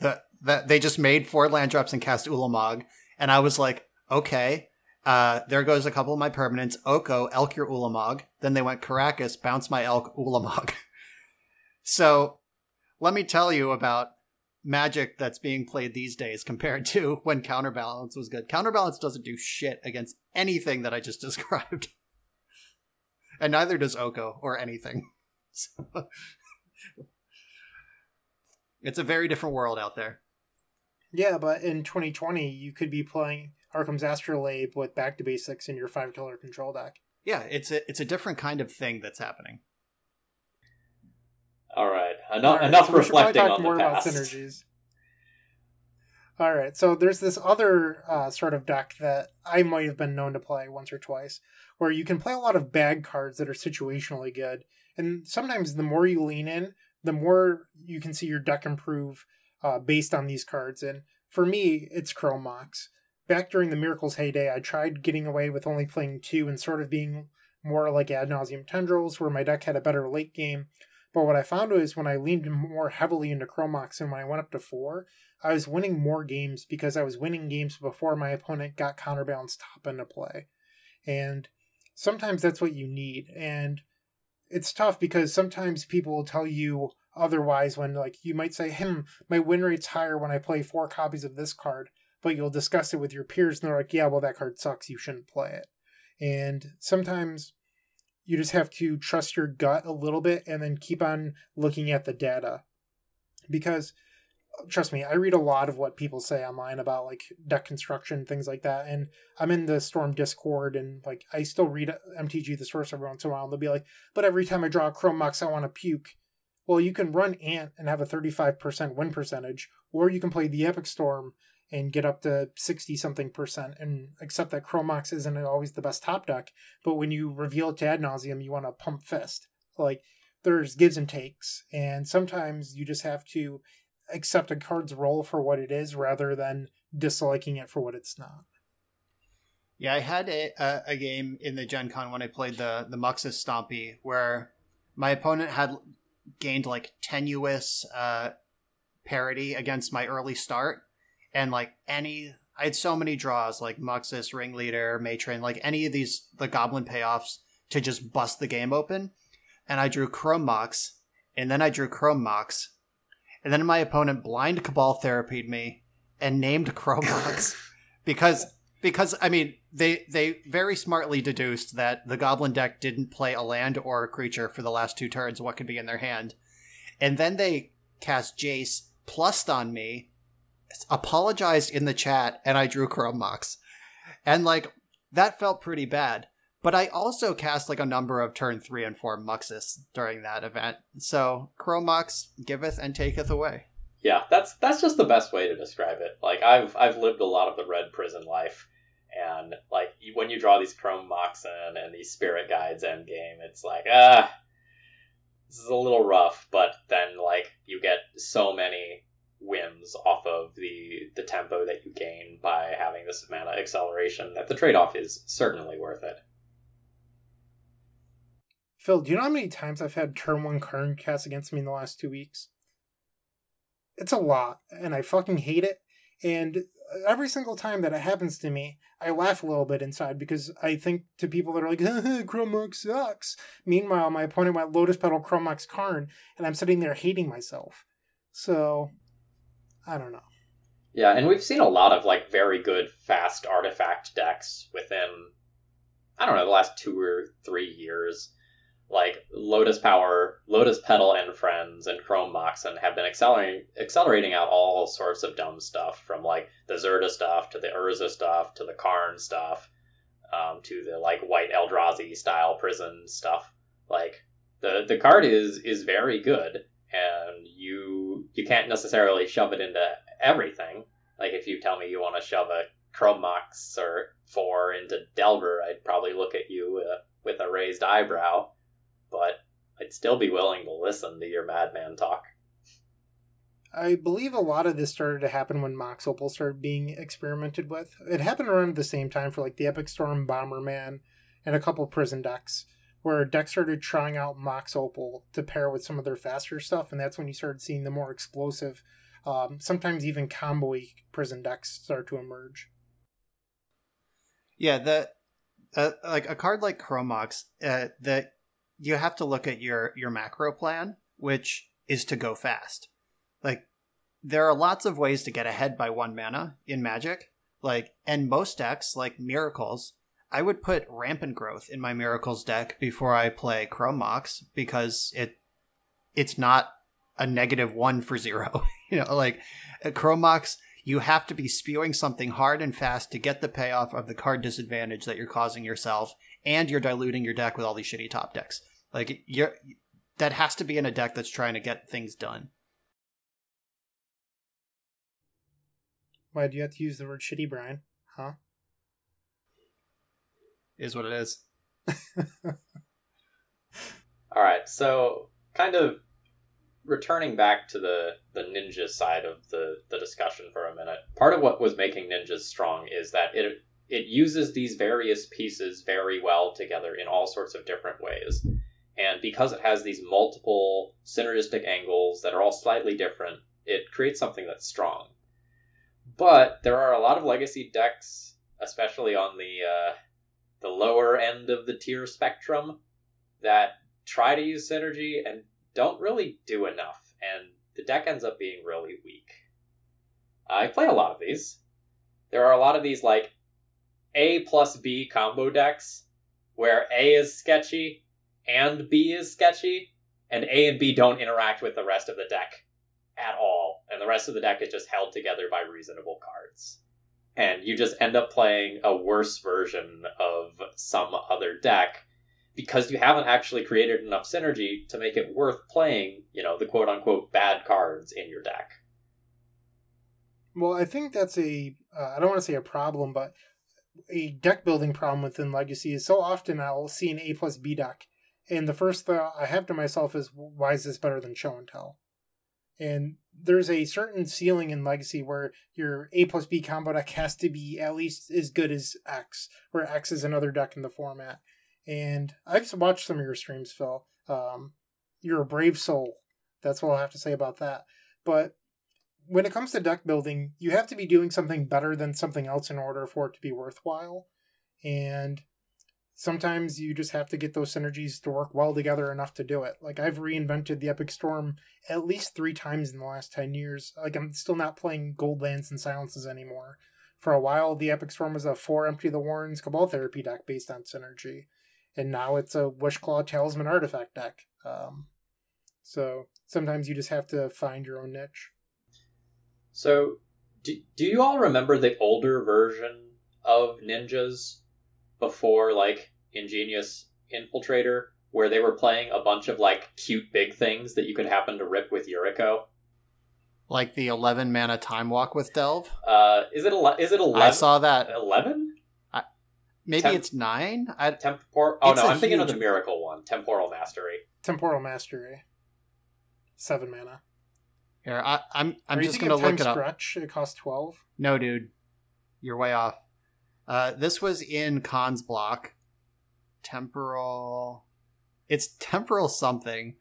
They just made 4 land drops and cast Ulamog, and I was like, okay. There goes a couple of my permanents. Oko, Elk your Ulamog. Then they went Caracas, Bounce my Elk, Ulamog. So let me tell you about Magic that's being played these days compared to when Counterbalance was good. Counterbalance doesn't do shit against anything that I just described. And neither does Oko or anything. So it's a very different world out there. Yeah, but in 2020, you could be playing Arkham's Astrolabe with Back to Basics in your 5-color control deck. Yeah, it's a different kind of thing that's happening. Alright, enough so reflecting on the past. About synergies. Alright, so there's this other sort of deck that I might have been known to play once or twice, where you can play a lot of bag cards that are situationally good, and sometimes the more you lean in, the more you can see your deck improve based on these cards, and for me, it's Chromox. Back during the Miracles heyday, I tried getting away with only playing 2 and sort of being more like Ad Nauseam Tendrils, where my deck had a better late game. But what I found was when I leaned more heavily into Chromox and when I went up to 4, I was winning more games because I was winning games before my opponent got counterbalanced top into play. And sometimes that's what you need. And it's tough because sometimes people will tell you otherwise when, like, you might say, my win rate's higher when I play 4 copies of this card. But you'll discuss it with your peers and they're like, yeah, well, that card sucks. You shouldn't play it. And sometimes you just have to trust your gut a little bit and then keep on looking at the data. Because, trust me, I read a lot of what people say online about, like, deck construction, things like that. And I'm in the Storm Discord and, like, I still read MTG The Source every once in a while. And they'll be like, but every time I draw a Chromox, I want to puke. Well, you can run Ant and have a 35% win percentage, or you can play the Epic Storm and get up to 60-something% and accept that Chromox isn't always the best top deck, but when you reveal it to Ad Nauseam, you want to pump fist. Like, there's gives and takes, and sometimes you just have to accept a card's role for what it is rather than disliking it for what it's not. Yeah, I had a game in the Gen Con when I played the Muxus Stompy where my opponent had gained, like, tenuous parity against my early start. And, like, I had so many draws, like Muxus, Ringleader, Matron, like any of these, the Goblin payoffs to just bust the game open. And I drew Chromox, and then I drew Chromox. And then my opponent blind Cabal therapied me and named Chromox because I mean, they very smartly deduced that the Goblin deck didn't play a land or a creature for the last 2 turns, what could be in their hand. And then they cast Jace, plussed on me, apologized in the chat, and I drew Chromox. And, like, that felt pretty bad. But I also cast, like, a number of turn 3 and 4 Muxus during that event. So Chromox giveth and taketh away. Yeah, that's just the best way to describe it. Like, I've lived a lot of the red prison life, and, like, when you draw these Chromox and these Spirit Guides endgame, it's like, this is a little rough, but then, like, you get so many whims off of the tempo that you gain by having this mana acceleration that the trade-off is certainly worth it. Phil, do you know how many times I've had turn 1 Karn cast against me in the last 2 weeks? It's a lot, and I fucking hate it, and every single time that it happens to me, I laugh a little bit inside because I think to people that are like, Chromox sucks. Meanwhile, my opponent went Lotus Petal, Chromox, Karn, and I'm sitting there hating myself. So I don't know. Yeah, and we've seen a lot of, like, very good fast artifact decks within, I don't know, the last 2 or 3 years. Like, Lotus Power, Lotus Petal and Friends, and Chromox, and have been accelerating out all sorts of dumb stuff, from, like, the Zerda stuff, to the Urza stuff, to the Karn stuff, to the, like, white Eldrazi-style prison stuff. Like, the card is very good, and you can't necessarily shove it into everything. Like, if you tell me you want to shove a Chromox or 4 into Delver, I'd probably look at you with a raised eyebrow, but I'd still be willing to listen to your madman talk. I believe a lot of this started to happen when Mox Opal started being experimented with. It happened around the same time for, like, the Epic Storm, Bomberman, and a couple prison decks, where decks started trying out Mox Opal to pair with some of their faster stuff, and that's when you started seeing the more explosive, sometimes even combo-y prison decks start to emerge. Yeah, like a card like Chromox, that you have to look at your macro plan, which is to go fast. Like, there are lots of ways to get ahead by 1 mana in Magic, like, and most decks, like Miracles, I would put Rampant Growth in my Miracles deck before I play Chromox because it's not a -1 for 0. You know, like Chromox, you have to be spewing something hard and fast to get the payoff of the card disadvantage that you're causing yourself, and you're diluting your deck with all these shitty top decks. Like, that has to be in a deck that's trying to get things done. Why do you have to use the word shitty, Brian? Huh? Is what it is. All right, so kind of returning back to the ninja side of the discussion for a minute, part of what was making ninjas strong is that it uses these various pieces very well together in all sorts of different ways. And because it has these multiple synergistic angles that are all slightly different, it creates something that's strong. But there are a lot of legacy decks, especially on the lower end of the tier spectrum, that try to use synergy and don't really do enough, and the deck ends up being really weak. I play a lot of these. There are a lot of these, like, A plus B combo decks, where A is sketchy, and B is sketchy, and A and B don't interact with the rest of the deck at all, and the rest of the deck is just held together by reasonable cards. And you just end up playing a worse version of some other deck, because you haven't actually created enough synergy to make it worth playing, you know, the quote-unquote bad cards in your deck. Well, I think that's I don't want to say a problem, but a deck-building problem within Legacy is so often I'll see an A plus B deck, and the first thought I have to myself is, why is this better than Show and Tell? And there's a certain ceiling in Legacy where your A plus B combo deck has to be at least as good as X, where X is another deck in the format. And I've watched some of your streams, Phil. You're a brave soul. That's what I'll have to say about that. But when it comes to deck building, you have to be doing something better than something else in order for it to be worthwhile. And sometimes you just have to get those synergies to work well together enough to do it. Like, I've reinvented the Epic Storm at least 3 times in the last 10 years. Like, I'm still not playing Gold Lands and Silences anymore. For a while, the Epic Storm was a 4 Empty the Warrens Cabal Therapy deck based on synergy. And now it's a Wishclaw Talisman Artifact deck. So sometimes you just have to find your own niche. So do you all remember the older version of ninjas before, like, Ingenious Infiltrator, where they were playing a bunch of, like, cute big things that you could happen to rip with Yuriko? Like the 11 mana Time Walk with Delve? Is it 11? I saw that. 11? Maybe it's 9? I'm thinking of the Miracle one. Temporal Mastery. 7 mana. Here, I'm just going to look it up. Stretch? It costs 12? No, dude. You're way off. This was in Khan's block. It's Temporal something.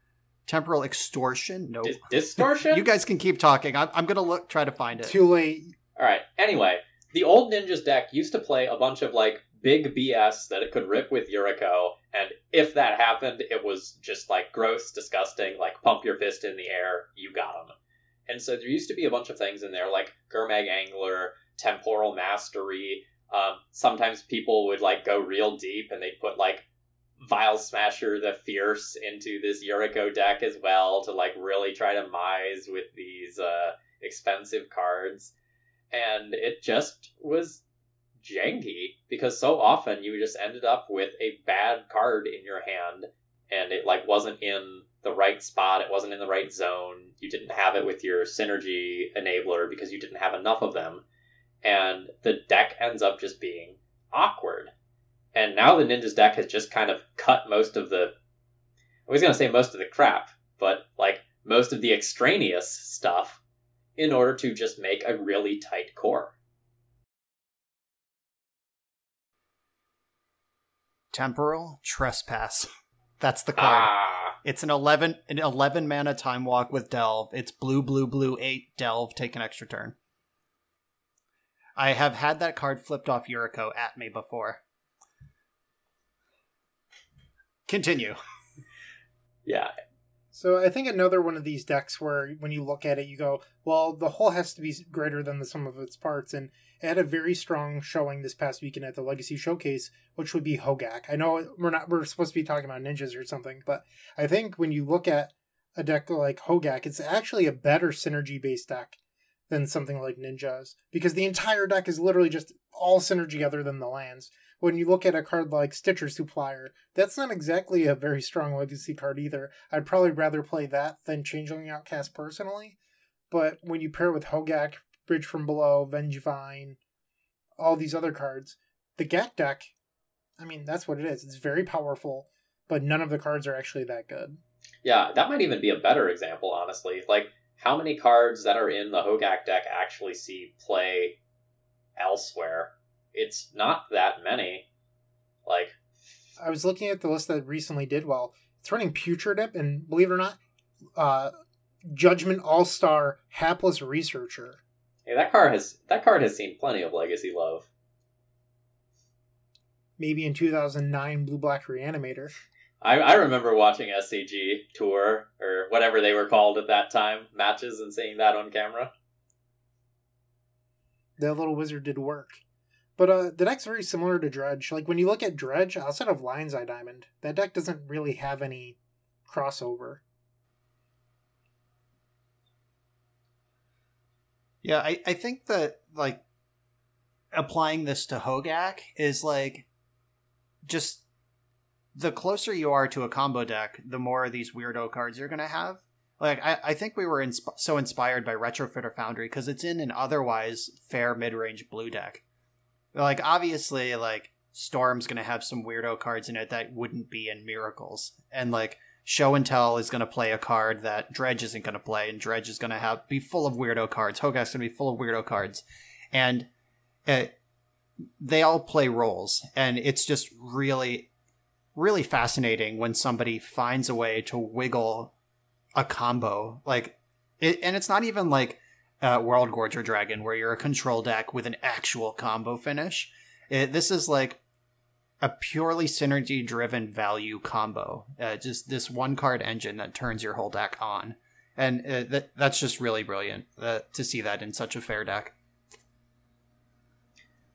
Temporal Extortion? No. Distortion? You guys can keep talking. I'm going to try to find it. Too late. All right. Anyway, the old Ninjas deck used to play a bunch of, like, big BS that it could rip with Yuriko, and if that happened, it was just, like, gross, disgusting, like, pump your fist in the air, you got them. And so there used to be a bunch of things in there, like Gurmag Angler, Temporal Mastery. Sometimes people would, like, go real deep, and they'd put, like, Vile Smasher the Fierce into this Yuriko deck as well to, like, really try to mise with these expensive cards. And it just was janky, because so often you just ended up with a bad card in your hand, and it, like, wasn't in the right spot, it wasn't in the right zone, you didn't have it with your synergy enabler because you didn't have enough of them, and the deck ends up just being awkward. And now the Ninjas deck has just kind of cut most of the crap, but, like, most of the extraneous stuff in order to just make a really tight core. Temporal Trespass. That's the card. It's an 11 mana Time Walk with Delve. It's blue, blue, blue, 8, Delve, take an extra turn. I have had that card flipped off Yuriko at me before. Continue. Yeah. So I think another one of these decks where when you look at it, you go, well, the whole has to be greater than the sum of its parts. And it had a very strong showing this past weekend at the Legacy Showcase, which would be Hogaak. I know we're supposed to be talking about ninjas or something, but I think when you look at a deck like Hogaak, it's actually a better synergy-based deck than something like Ninjas, because the entire deck is literally just all synergy other than the lands. When you look at a card like Stitcher Supplier, that's not exactly a very strong legacy card either. I'd probably rather play that than Changeling Outcast personally. But when you pair it with Hogaak, Bridge from Below, Vengevine, all these other cards, the Gak deck, I mean, that's what it is. It's very powerful, but none of the cards are actually that good. Yeah, that might even be a better example, honestly. Like, how many cards that are in the Hogaak deck actually see play elsewhere? It's not that many. Like, I was looking at the list that recently did well. It's running Putrid Dip, and believe it or not, Judgment All-Star Hapless Researcher. Hey, that card has seen plenty of legacy love. Maybe in 2009 Blue Black Reanimator. I remember watching SCG Tour or whatever they were called at that time matches and seeing that on camera. That little wizard did work. But the deck's very similar to Dredge. Like, when you look at Dredge, outside of Lion's Eye Diamond, that deck doesn't really have any crossover. Yeah, I think that, like, applying this to Hogaak is, like, just the closer you are to a combo deck, the more of these weirdo cards you're going to have. Like, I think we were so inspired by Retrofitter Foundry because it's in an otherwise fair mid-range blue deck. Like, obviously, like, Storm's going to have some weirdo cards in it that wouldn't be in Miracles. And, like, Show and Tell is going to play a card that Dredge isn't going to play, and Dredge is going to be full of weirdo cards. Hogaak's going to be full of weirdo cards. And they all play roles. And it's just really, really fascinating when somebody finds a way to wiggle a combo. Like, and it's not even, like, World Gorger Dragon, where you're a control deck with an actual combo finish. This is like a purely synergy-driven value combo. Just this one-card engine that turns your whole deck on. And that's just really brilliant to see that in such a fair deck.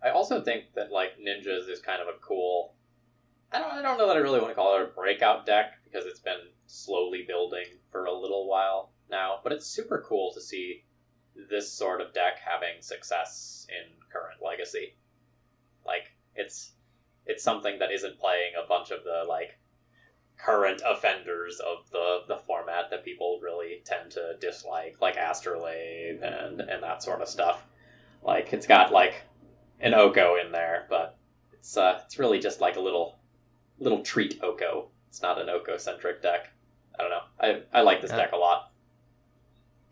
I also think that, like, Ninjas is kind of a cool... I don't know that I really want to call it a breakout deck, because it's been slowly building for a little while now. But it's super cool to see this sort of deck having success in current legacy. Like, it's something that isn't playing a bunch of the, like, current offenders of the format that people really tend to dislike, like Astrolabe and that sort of stuff. Like, it's got, like, an Oko in there, but it's really just like a little treat Oko. It's not an Oko-centric deck. I don't know. I like this deck a lot.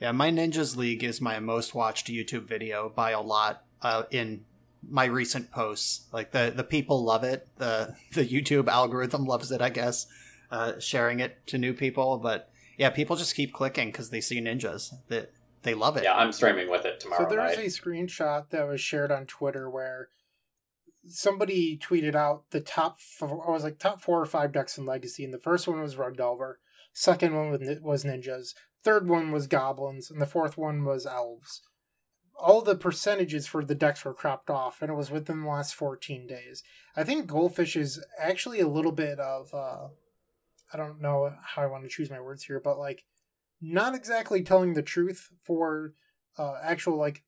Yeah, my Ninjas League is my most watched YouTube video by a lot in my recent posts. Like, the people love it. The YouTube algorithm loves it, I guess, sharing it to new people. But yeah, people just keep clicking because they see Ninjas. They love it. Yeah, I'm streaming with it tomorrow. So there's a screenshot that was shared on Twitter where somebody tweeted out the top four or five decks in Legacy. And the first one was Rug Delver. Second one was Ninjas. Third one was Goblins, and the fourth one was Elves. All the percentages for the decks were cropped off, and it was within the last 14 days. I think Goldfish is actually a little bit of, I don't know how I want to choose my words here, but, like, not exactly telling the truth for actual, like,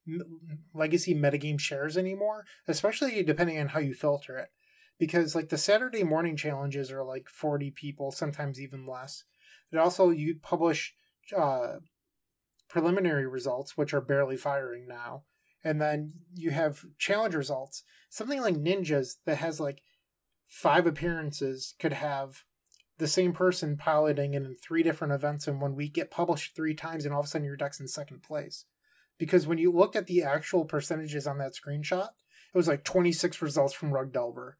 legacy metagame shares anymore, especially depending on how you filter it. Because, like, the Saturday morning challenges are, like, 40 people, sometimes even less. And also, you publish... preliminary results, which are barely firing now, and then you have challenge results. Something like Ninjas that has like 5 appearances could have the same person piloting it in 3 different events in one week, get published 3 times, and all of a sudden your deck's in second place. Because when you looked at the actual percentages on that screenshot, it was like 26 results from Rug Delver,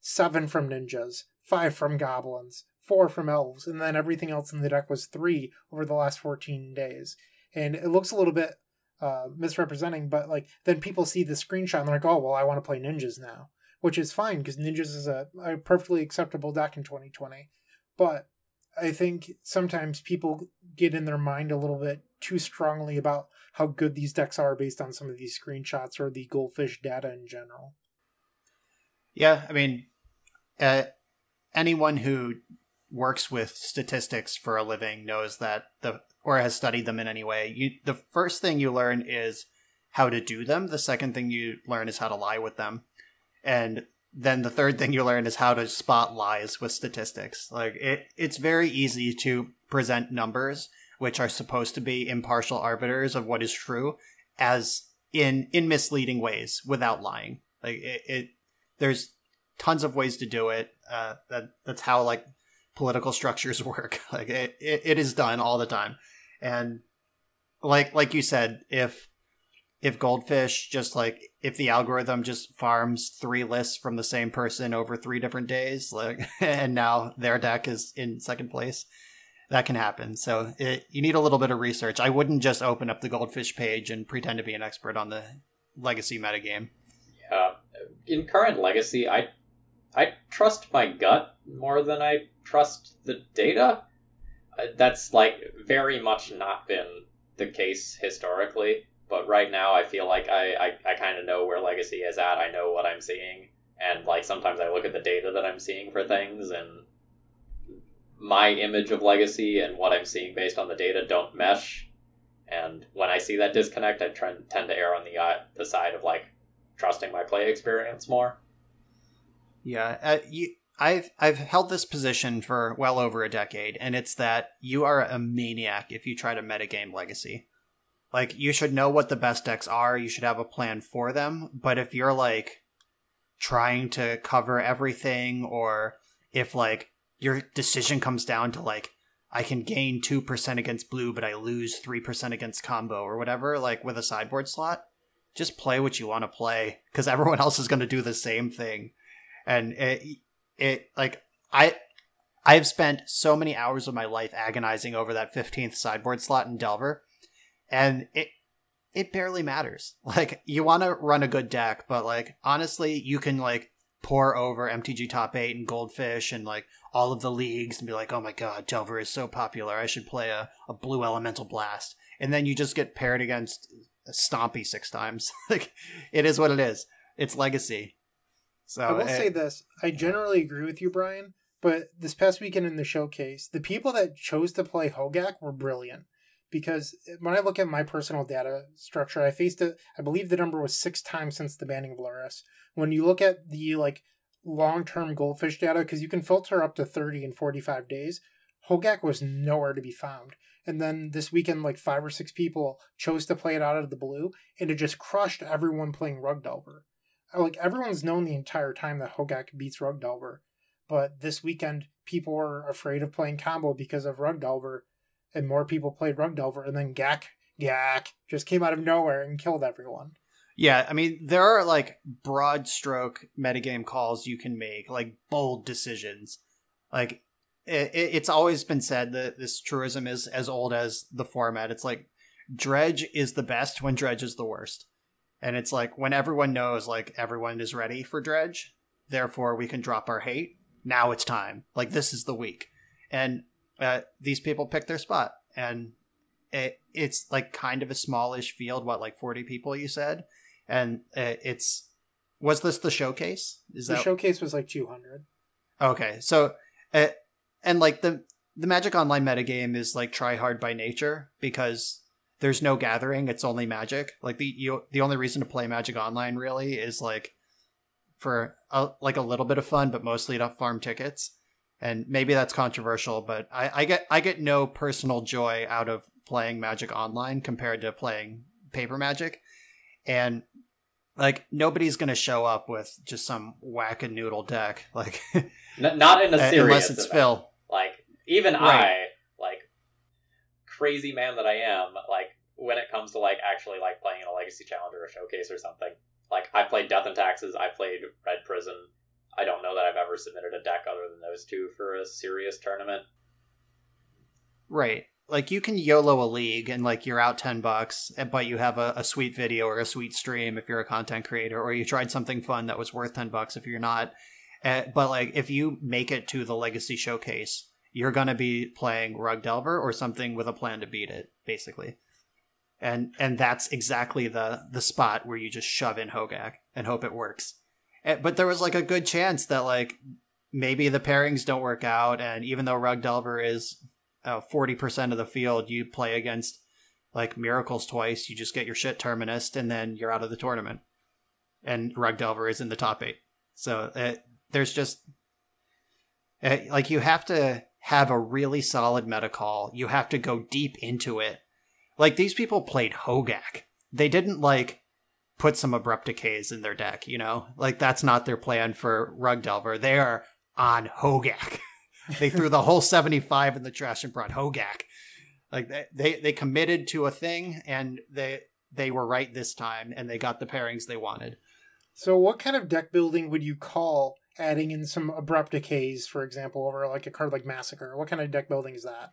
7 from Ninjas, 5 from Goblins, 4 from Elves, and then everything else in the deck was 3 over the last 14 days. And it looks a little bit misrepresenting, but like then people see the screenshot and they're like, oh, well, I want to play Ninjas now, which is fine because Ninjas is a perfectly acceptable deck in 2020. But I think sometimes people get in their mind a little bit too strongly about how good these decks are based on some of these screenshots or the Goldfish data in general. Yeah, I mean, anyone who works with statistics for a living knows that the or has studied them in any way, the first thing you learn is how to do them. The second thing you learn is how to lie with them. And then the third thing you learn is how to spot lies with statistics. Like it's very easy to present numbers, which are supposed to be impartial arbiters of what is true, as in misleading ways without lying. Like there's tons of ways to do it. That's how like political structures work. Like it is done all the time. And like you said, if Goldfish just if the algorithm just farms 3 lists from the same person over 3 different days, and now their deck is in second place, that can happen. So you need a little bit of research. I wouldn't just open up the Goldfish page and pretend to be an expert on the Legacy metagame. Yeah. In current Legacy, I trust my gut more than I trust the data. That's very much not been the case historically. But right now, I feel like I kind of know where Legacy is at. I know what I'm seeing. And, sometimes I look at the data that I'm seeing for things, and my image of Legacy and what I'm seeing based on the data don't mesh. And when I see that disconnect, I tend to err on the side of, trusting my play experience more. Yeah. I've held this position for well over a decade, and it's that you are a maniac if you try to metagame Legacy. You should know what the best decks are. You should have a plan for them. But if you're, trying to cover everything, or if, your decision comes down to, I can gain 2% against blue, but I lose 3% against combo or whatever, with a sideboard slot, just play what you want to play, because everyone else is going to do the same thing. And I've spent so many hours of my life agonizing over that 15th sideboard slot in Delver, and it barely matters. You want to run a good deck, but honestly, you can pour over MTG Top 8 and Goldfish and all of the leagues and be like, oh my god, Delver is so popular, I should play a blue elemental blast. And then you just get paired against Stompy 6 times. It is what it is. It's Legacy. So I will say this. I generally agree with you, Brian, but this past weekend in the showcase, the people that chose to play Hogaak were brilliant. Because when I look at my personal data structure, I faced it, I believe the number was 6 times since the banning of Loras. When you look at the long-term Goldfish data, because you can filter up to 30 and 45 days, Hogaak was nowhere to be found. And then this weekend, 5 or 6 people chose to play it out of the blue, and it just crushed everyone playing Rug Delver. Everyone's known the entire time that Hogaak beats Rug Delver, but this weekend, people were afraid of playing combo because of Rug Delver, and more people played Rug Delver, and then Gak just came out of nowhere and killed everyone. Yeah, I mean, there are, broad stroke metagame calls you can make, bold decisions. It's always been said that this truism is as old as the format. It's Dredge is the best when Dredge is the worst. And it's when everyone knows, everyone is ready for Dredge, therefore we can drop our hate. Now it's time. This is the week. And these people pick their spot, and it's kind of a smallish field. 40 people you said, and was this the showcase? The showcase was 200. Okay, so and the Magic Online metagame is try hard by nature, because there's no gathering; it's only Magic. The only reason to play Magic Online really is for a little bit of fun, but mostly to farm tickets. And maybe that's controversial, but I get no personal joy out of playing Magic Online compared to playing paper Magic. And nobody's going to show up with just some whack-a-noodle deck. Not in a serious unless it's event. Phil. Even right. I, crazy man that I am, when it comes to actually playing in a Legacy Challenge or a showcase or something, I played Death and Taxes, I played Red Prison. I don't know that I've ever submitted a deck other than those two for a serious tournament. Right. You can YOLO a league and, you're out $10, but you have a sweet video or a sweet stream if you're a content creator, or you tried something fun that was worth $10 if you're not. But, if you make it to the Legacy Showcase, you're going to be playing Rug Delver or something with a plan to beat it, basically. And that's exactly the spot where you just shove in Hogaak and hope it works. But there was a good chance that maybe the pairings don't work out, and even though Rug Delver is 40% of the field, you play against like Miracles twice, you just get your shit terminused, and then you're out of the tournament. And Rug Delver is in the top 8. So there's just like, you have to have a really solid meta call. You have to go deep into it. Like, these people played Hogaak. They didn't like put some Abrupt Decays in their deck, you know? Like, that's not their plan for Rug Delver. They are on Hogaak. They threw the whole 75 in the trash and brought Hogaak. Like, they committed to a thing, and they were right this time, and they got the pairings they wanted. So what kind of deck building would you call adding in some Abrupt Decays, for example, over like a card like Massacre? What kind of deck building is that?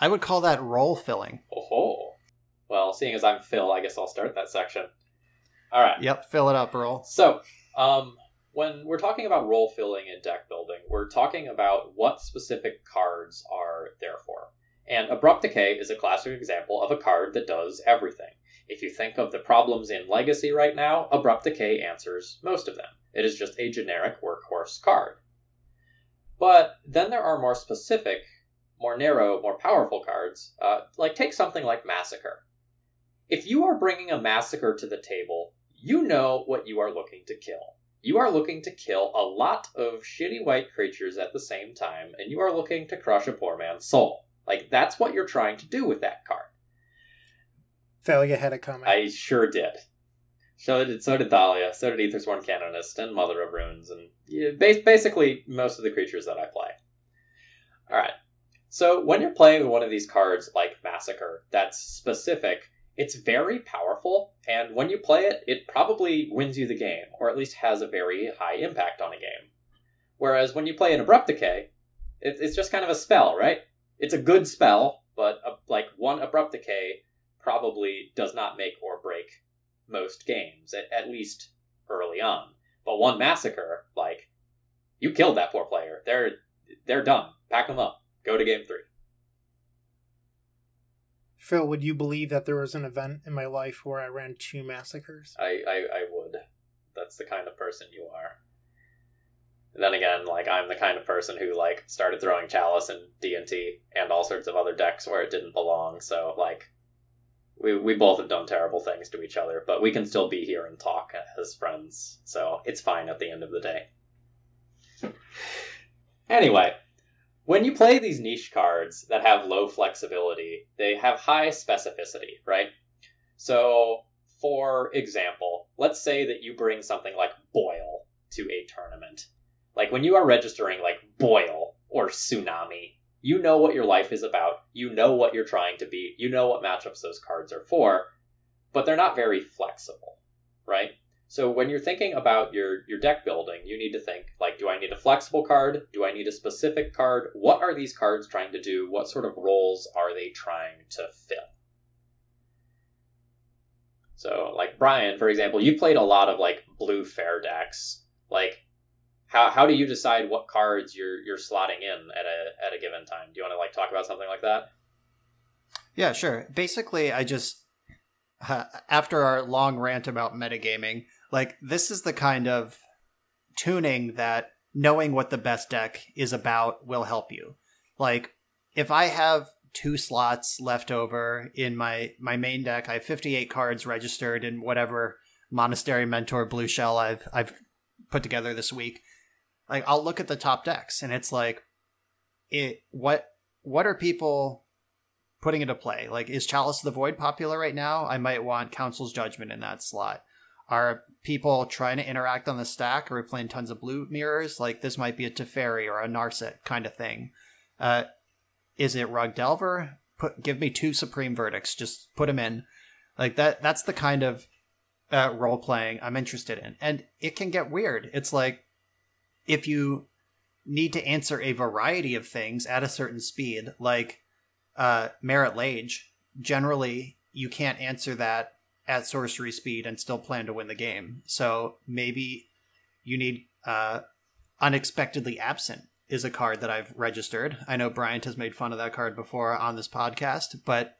I would call that role filling. Oh, well, seeing as I'm Phil, I guess I'll start that section. All right. Yep, fill it up, roll. So when we're talking about role filling and deck building, we're talking about what specific cards are there for. And Abrupt Decay is a classic example of a card that does everything. If you think of the problems in Legacy right now, Abrupt Decay answers most of them. It is just a generic workhorse card. But then there are more specific, more narrow, more powerful cards. Like, take something like Massacre. If you are bringing a Massacre to the table, you know what you are looking to kill. You are looking to kill a lot of shitty white creatures at the same time, and you are looking to crush a poor man's soul. Like, that's what you're trying to do with that card. Thalia had a comment. I sure did. So did Thalia. So did Aethersworn Canonist and Mother of Runes. And basically most of the creatures that I play. All right. So when you're playing with one of these cards like Massacre that's specific, it's very powerful. And when you play it, it probably wins you the game, or at least has a very high impact on a game. Whereas when you play an Abrupt Decay, it's just kind of a spell, right? It's a good spell, but like, one Abrupt Decay probably does not make or break most games, at least early on. But one Massacre, like, you killed that poor player. They're done. Pack them up. Go to game 3. Phil, would you believe that there was an event in my life where I ran 2 Massacres? I would. That's the kind of person you are. And then again, like, I'm the kind of person who, like, started throwing Chalice and D&T and all sorts of other decks where it didn't belong, so, like, we both have done terrible things to each other, but we can still be here and talk as friends, so it's fine at the end of the day. Anyway, when you play these niche cards that have low flexibility, they have high specificity, right? So, for example, let's say that you bring something like Boil to a tournament. Like, when you are registering, like, Boil or Tsunami, you know what your life is about. You know what you're trying to beat. You know what matchups those cards are for. But they're not very flexible, right? So when you're thinking about your deck building, you need to think, like, do I need a flexible card? Do I need a specific card? What are these cards trying to do? What sort of roles are they trying to fill? So, like, Brian, for example, you played a lot of, like, blue fair decks. Like, How do you decide what cards you're slotting in at a given time? Do you want to, like, talk about something like that? Yeah, sure. Basically, I just, after our long rant about metagaming, like, this is the kind of tuning that knowing what the best deck is about will help you. Like, if I have 2 slots left over in my main deck, I have 58 cards registered in whatever Monastery Mentor Blue Shell I've put together this week. Like, I'll look at the top decks, and it's like, what are people putting into play? Like, is Chalice of the Void popular right now? I might want Council's Judgment in that slot. Are people trying to interact on the stack? Are we playing tons of blue mirrors? Like, this might be a Teferi or a Narset kind of thing. Is it Rug Delver? Give me 2 Supreme Verdicts. Just put them in. Like, that's the kind of role-playing I'm interested in. And it can get weird. It's like, if you need to answer a variety of things at a certain speed, like Merit Lage, generally you can't answer that at sorcery speed and still plan to win the game. So maybe you need Unexpectedly Absent is a card that I've registered. I know Bryant has made fun of that card before on this podcast, but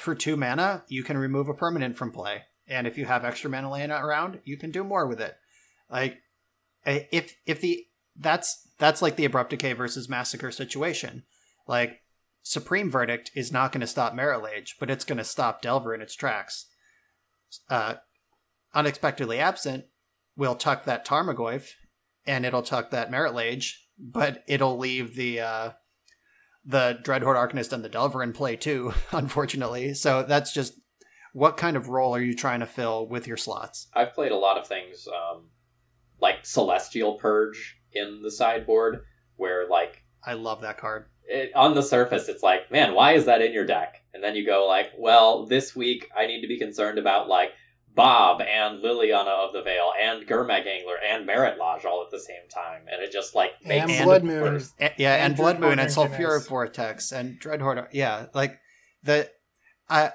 for 2 mana, you can remove a permanent from play. And if you have extra mana laying around, you can do more with it. Like, if the that's like the Abrupt Decay versus Massacre situation. Like, Supreme Verdict is not going to stop Merilage, but it's going to stop Delver in its tracks. Unexpectedly Absent will tuck that Tarmogoyf, and it'll tuck that Merilage, but it'll leave the Dreadhorde Arcanist and the Delver in play too, unfortunately. So that's just, what kind of role are you trying to fill with your slots? I've played a lot of things, like Celestial Purge in the sideboard, where like... I love that card. It, on the surface, it's like, man, why is that in your deck? And then you go like, well, this week I need to be concerned about like Bob and Liliana of the Veil and Gurmag Angler and Merit Lodge all at the same time. And it just like... makes and Blood Moon. And Blood Moon and Sulfuric Vortex and Dreadhorde. Yeah, like the... Back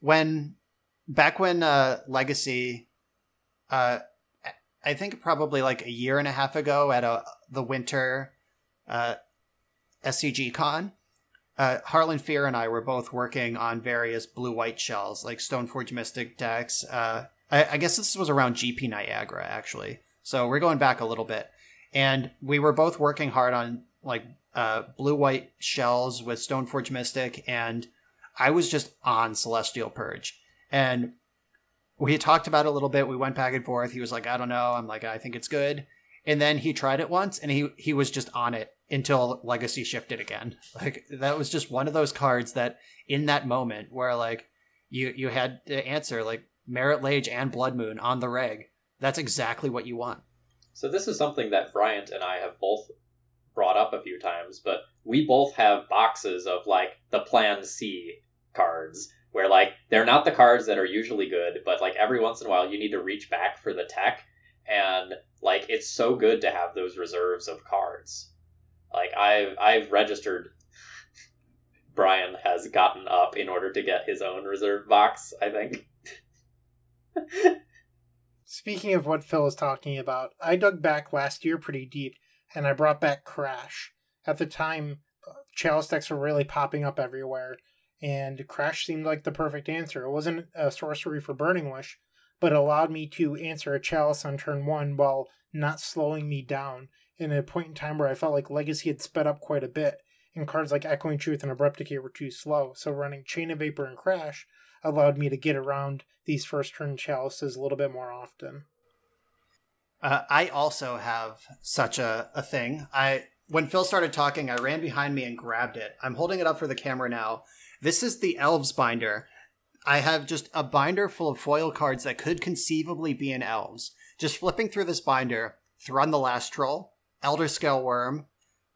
when Legacy, I think probably like a year and a half ago at the winter SCG Con, Harlan Fear and I were both working on various blue-white shells, like Stoneforge Mystic decks. I guess this was around GP Niagara, actually. So we're going back a little bit. And we were both working hard on like blue-white shells with Stoneforge Mystic, and I was just on Celestial Purge, and we had talked about it a little bit. We went back and forth. He was like, I don't know. I'm like, I think it's good. And then he tried it once and he was just on it until Legacy shifted again. Like that was just one of those cards that in that moment where like you had to answer like Merilage and Blood Moon on the reg. That's exactly what you want. So this is something that Bryant and I have both brought up a few times, but we both have boxes of like the Plan C cards where like they're not the cards that are usually good, but like every once in a while you need to reach back for the tech, and like it's so good to have those reserves of cards. Like I've registered Brian has gotten up in order to get his own reserve box, I think. Speaking of what Phil is talking about, I dug back last year pretty deep and I brought back Crash. At the time, Chalice decks were really popping up everywhere, and Crash seemed like the perfect answer. It wasn't a sorcery for Burning Wish, but it allowed me to answer a Chalice on turn one while not slowing me down in a point in time where I felt like Legacy had sped up quite a bit, and cards like Echoing Truth and Abrupt Decay were too slow, so running Chain of Vapor and Crash allowed me to get around these first turn Chalices a little bit more often. I also have such a thing. When Phil started talking, I ran behind me and grabbed it. I'm holding it up for the camera now. This is the Elves binder. I have just a binder full of foil cards that could conceivably be in Elves. Just flipping through this binder, Thrun the Last Troll, Elder Scale Worm,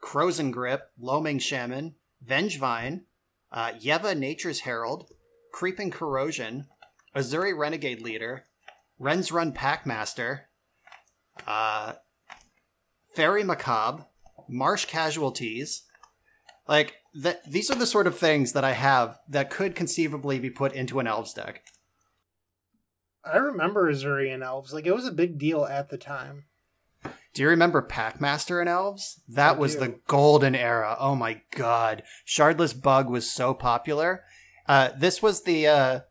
Crozen Grip, Loaming Shaman, Vengevine, Yeva Nature's Herald, Creeping Corrosion, Azuri Renegade Leader, Ren's Run Packmaster, Fairy Macabre, Marsh Casualties. Like these are the sort of things that I have that could conceivably be put into an Elves deck. I remember Azuri and Elves. Like it was a big deal at the time. Do you remember Packmaster and Elves? That was the golden era. Oh my god. Shardless Bug was so popular. This was the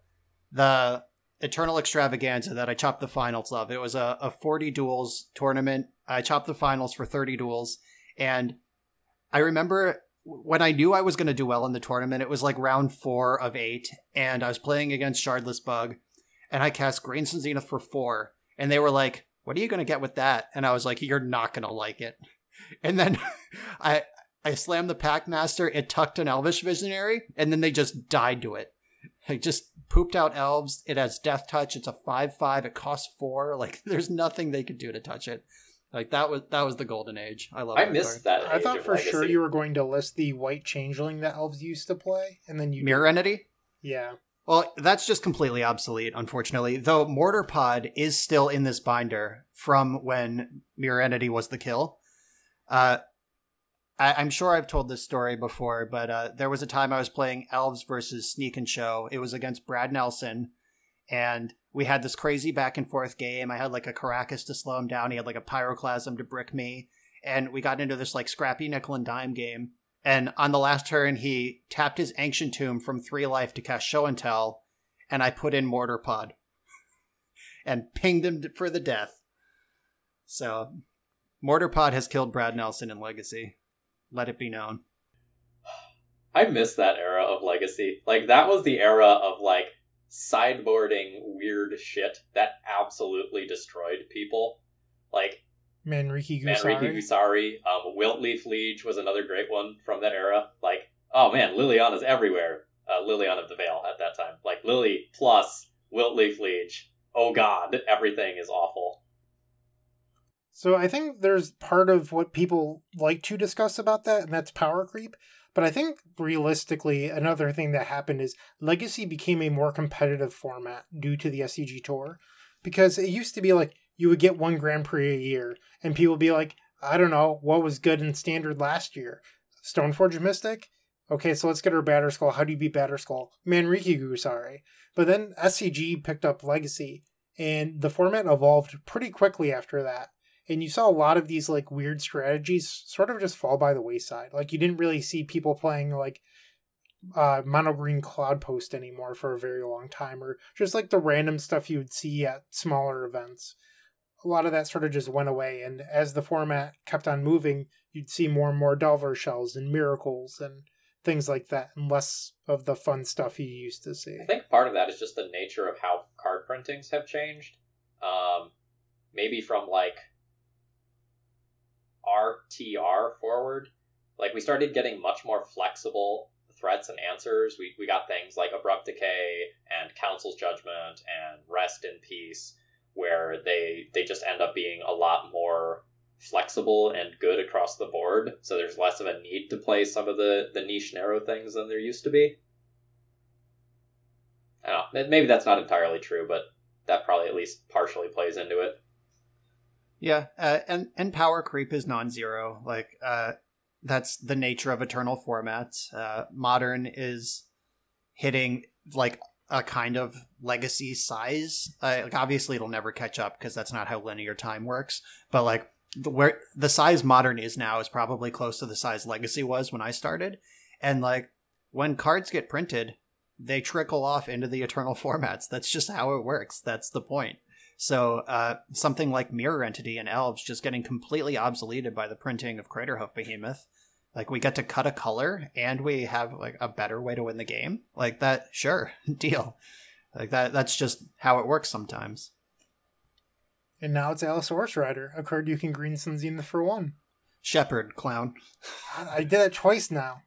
Eternal Extravaganza that I chopped the finals of. It was a 40 duels tournament. I chopped the finals for 30 duels. And I remember when I knew I was going to do well in the tournament, it was like round 4 of 8. And I was playing against Shardless Bug. And I cast Grainston Zenith for 4. And they were like, what are you going to get with that? And I was like, you're not going to like it. And then I slammed the Packmaster. It tucked an Elvish Visionary. And then they just died to it. It just pooped out Elves. It has Death Touch. It's a 5/5. It costs 4. Like there's nothing they could do to touch it. Like that was the golden age. I love. I missed that. I thought for sure you were going to list the white changeling that Elves used to play, and then you Mirror Entity. Yeah. Well, that's just completely obsolete, unfortunately. Though Mortarpod is still in this binder from when Mirror Entity was the kill. I'm sure I've told this story before, but there was a time I was playing Elves versus Sneak and Show. It was against Brad Nelson, and we had this crazy back and forth game. I had like a Caracas to slow him down. He had like a Pyroclasm to brick me, and we got into this like scrappy nickel and dime game. And on the last turn, he tapped his Ancient Tomb from 3 life to cast Show and Tell, and I put in Mortarpod and pinged him for the death. So Mortarpod has killed Brad Nelson in Legacy. Let it be known. I miss that era of Legacy. Like, that was the era of, like, sideboarding weird shit that absolutely destroyed people. Like, Manriki Gusari. Wiltleaf Liege was another great one from that era. Like, oh man, Liliana's everywhere. Liliana of the Veil at that time. Like, Lily plus Wiltleaf Liege. Oh god, everything is awful. So I think there's part of what people like to discuss about that, and that's power creep. But I think, realistically, another thing that happened is Legacy became a more competitive format due to the SCG Tour. Because it used to be like, you would get one Grand Prix a year, and people would be like, I don't know, what was good in Standard last year? Stoneforge Mystic? Okay, so let's get her Batterskull. How do you beat Batterskull? Manriki Gusari. But then SCG picked up Legacy, and the format evolved pretty quickly after that. And you saw a lot of these, like, weird strategies sort of just fall by the wayside. Like, you didn't really see people playing, like, mono-green Cloud Post anymore for a very long time, or just, like, the random stuff you would see at smaller events. A lot of that sort of just went away, and as the format kept on moving, you'd see more and more Delver shells and miracles and things like that, and less of the fun stuff you used to see. I think part of that is just the nature of how card printings have changed. Maybe from, like, RTR forward, like, we started getting much more flexible threats and answers. We got things like Abrupt Decay and Council's Judgment and Rest in Peace, where they just end up being a lot more flexible and good across the board. So there's less of a need to play some of the niche narrow things than there used to be. I don't know. Maybe that's not entirely true, but that probably at least partially plays into it. Yeah, and power creep is non-zero. Like, that's the nature of Eternal formats. Modern is hitting, like, a kind of Legacy size. Like, obviously, it'll never catch up because that's not how linear time works. But, like, where the size Modern is now is probably close to the size Legacy was when I started. And, like, when cards get printed, they trickle off into the Eternal formats. That's just how it works. That's the point. So something like Mirror Entity and Elves just getting completely obsoleted by the printing of Craterhoof Behemoth. Like, we get to cut a color and we have, like, a better way to win the game. Like, that, sure, deal. Like, that's just how it works sometimes. And now it's Alice Horse Rider, a card you can green Sunzine for one. Shepherd, clown. I did it twice now.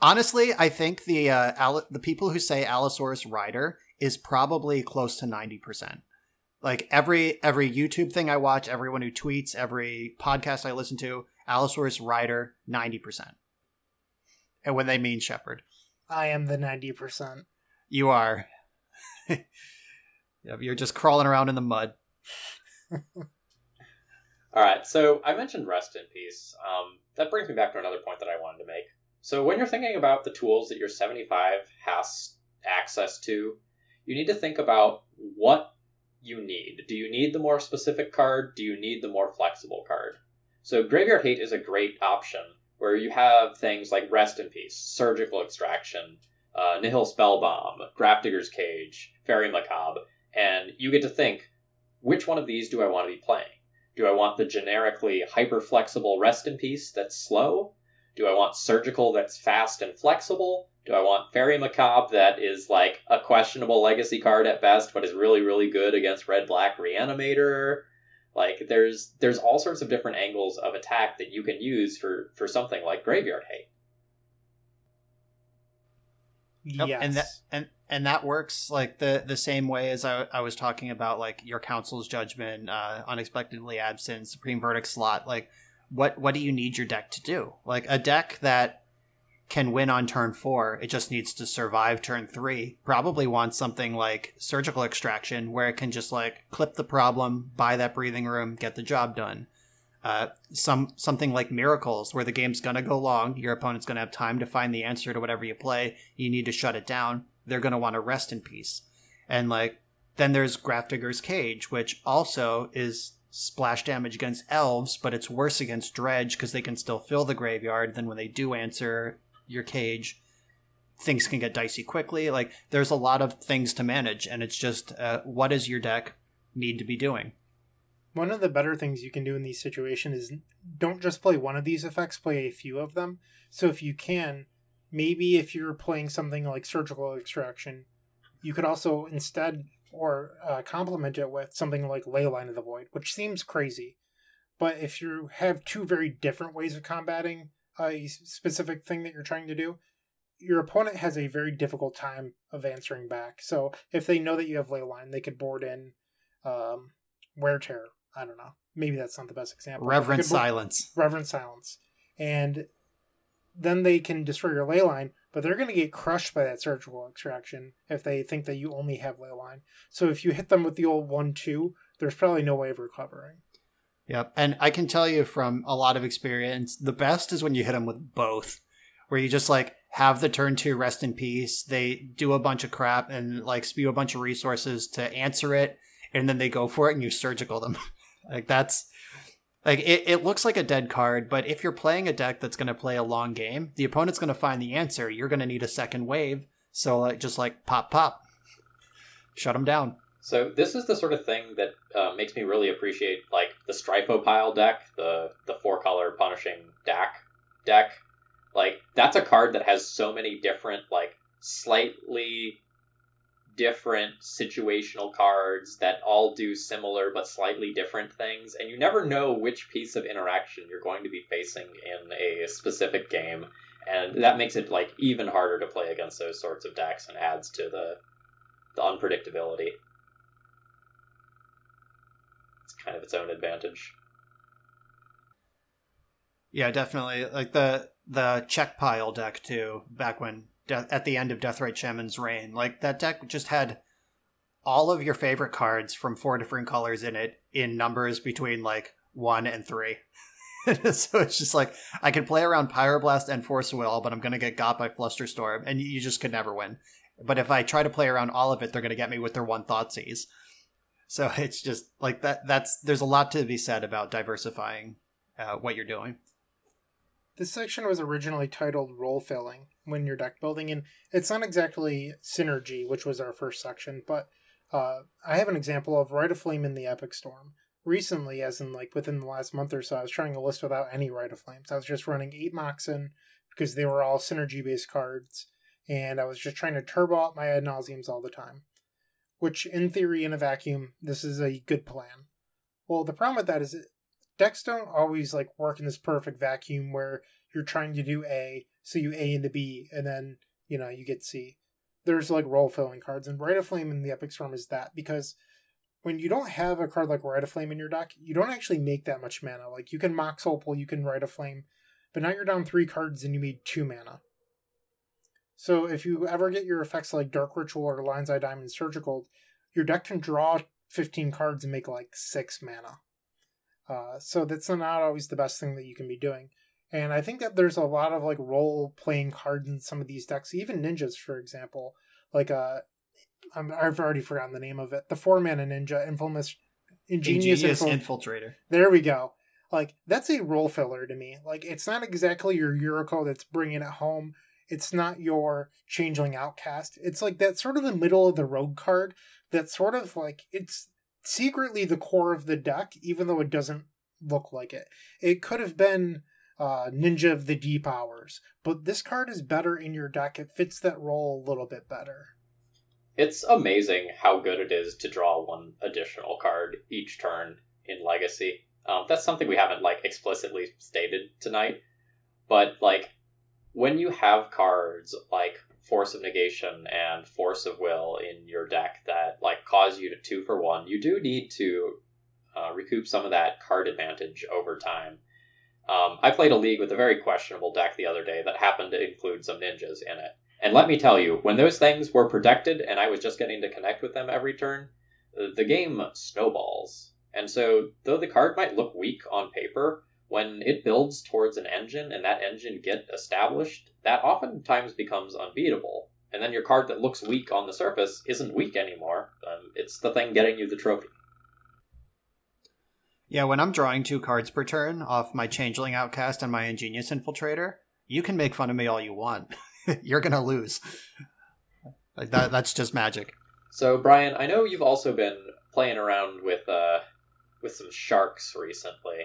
Honestly, I think the people who say Allosaurus Rider is probably close to 90%. Like, every YouTube thing I watch, everyone who tweets, every podcast I listen to, Allosaurus Rider, 90%. And when they mean Shepherd. I am the 90%. You are. You're just crawling around in the mud. All right, so I mentioned Rest in Peace. That brings me back to another point that I wanted to make. So when you're thinking about the tools that your 75 has access to, you need to think about what you need. Do you need the more specific card? Do you need the more flexible card? So Graveyard Hate is a great option where you have things like Rest in Peace, Surgical Extraction, Nihil Spellbomb, Grapdigger's Cage, Fairy Macabre, and you get to think, which one of these do I want to be playing? Do I want the generically hyper-flexible Rest in Peace that's slow? Do I want Surgical that's fast and flexible? Do I want Fairy Macabre that is, like, a questionable Legacy card at best, but is really, really good against Red-Black Reanimator? Like, there's all sorts of different angles of attack that you can use for something like Graveyard Hate. Yes. Yep. And that works, like, the same way as I was talking about, like, your Council's Judgment, Unexpectedly Absent, Supreme Verdict slot. Like, what do you need your deck to do? Like, a deck that can win on turn 4, it just needs to survive turn 3, probably wants something like Surgical Extraction, where it can just, like, clip the problem, buy that breathing room, get the job done. Something like Miracles, where the game's gonna go long, your opponent's gonna have time to find the answer to whatever you play, you need to shut it down, they're gonna want to Rest in Peace. And, like, then there's Grapdigger's Cage, which also is splash damage against Elves, but it's worse against Dredge, because they can still fill the graveyard, then when they do answer your cage, things can get dicey quickly. Like, there's a lot of things to manage, and it's just what does your deck need to be doing? One of the better things you can do in these situations is don't just play one of these effects, play a few of them. So if you can, maybe if you're playing something like Surgical Extraction, you could also instead complement it with something like Leyline of the Void, which seems crazy. But if you have two very different ways of combating a specific thing that you're trying to do, your opponent has a very difficult time of answering back. So if they know that you have Leyline, they could board in Wear Terror. I don't know. Maybe that's not the best example. Reverent Silence. And then they can destroy your Leyline, but they're going to get crushed by that Surgical Extraction if they think that you only have Leyline. So if you hit them with the old 1-2, there's probably no way of recovering. Yep. And I can tell you from a lot of experience, the best is when you hit them with both, where you just like have the turn two rest in peace. They do a bunch of crap and like spew a bunch of resources to answer it. And then they go for it and you surgical them. Like that's like, it looks like a dead card, but if you're playing a deck that's going to play a long game, the opponent's going to find the answer. You're going to need a second wave. So like, just like pop, shut them down. So this is the sort of thing that makes me really appreciate like the Strifo Pile deck, the 4-color Punishing Dak deck. Like that's a card that has so many different like slightly different situational cards that all do similar but slightly different things, and you never know which piece of interaction you're going to be facing in a specific game, and that makes it like even harder to play against those sorts of decks and adds to the unpredictability. It's kind of its own advantage. Yeah, definitely. Like the Check Pile deck too, back when at the end of Deathrite Shaman's reign, like that deck just had all of your favorite cards from 4 different colors in it in numbers between like 1 and 3. So it's just like, I can play around Pyroblast and Force of Will, but I'm going to get got by Flusterstorm, and you just could never win. But if I try to play around all of it, they're going to get me with their 1 Thoughtseize. So it's just like that. There's a lot to be said about diversifying what you're doing. This section was originally titled Role Filling when you're deck building, and it's not exactly Synergy, which was our first section, but I have an example of Rite of Flame in the Epic Storm. Recently, as in like within the last month or so, I was trying a list without any Rite of Flames. I was just running 8 Moxen because they were all Synergy-based cards, and I was just trying to turbo out my ad nauseums all the time. Which, in theory, in a vacuum, this is a good plan. Well, the problem with that is decks don't always like work in this perfect vacuum where you're trying to do A, so you A into B, and then, you know, you get C. There's like role filling cards, and Rite of Flame in the Epic Storm is that, because when you don't have a card like Rite of Flame in your deck, you don't actually make that much mana. Like, you can Mox Opal, you can Rite of Flame, but now you're down 3 cards and you need 2 mana. So if you ever get your effects like Dark Ritual or Lion's Eye Diamond Surgical, your deck can draw 15 cards and make like 6 mana. So that's not always the best thing that you can be doing. And I think that there's a lot of like role-playing cards in some of these decks, even Ninjas, for example. Like, I've already forgotten the name of it. The 4-mana Ninja, Ingenious Infiltrator. There we go. Like, that's a role filler to me. Like, it's not exactly your Yuriko that's bringing it home. It's not your Changeling Outcast. It's like that sort of the middle of the road card that's sort of like, it's secretly the core of the deck, even though it doesn't look like it. It could have been Ninja of the Deep Hours, but this card is better in your deck. It fits that role a little bit better. It's amazing how good it is to draw 1 additional card each turn in Legacy. That's something we haven't like explicitly stated tonight, but like, when you have cards like Force of Negation and Force of Will in your deck that like cause you to 2-for-1, you do need to recoup some of that card advantage over time. I played a league with a very questionable deck the other day that happened to include some ninjas in it. And let me tell you, when those things were protected and I was just getting to connect with them every turn, the game snowballs. And so though the card might look weak on paper, when it builds towards an engine and that engine get established, that oftentimes becomes unbeatable. And then your card that looks weak on the surface isn't weak anymore. It's the thing getting you the trophy. Yeah, when I'm drawing 2 cards per turn off my Changeling Outcast and my Ingenious Infiltrator, you can make fun of me all you want. You're going to lose. Like that's just Magic. So, Brian, I know you've also been playing around with some sharks recently.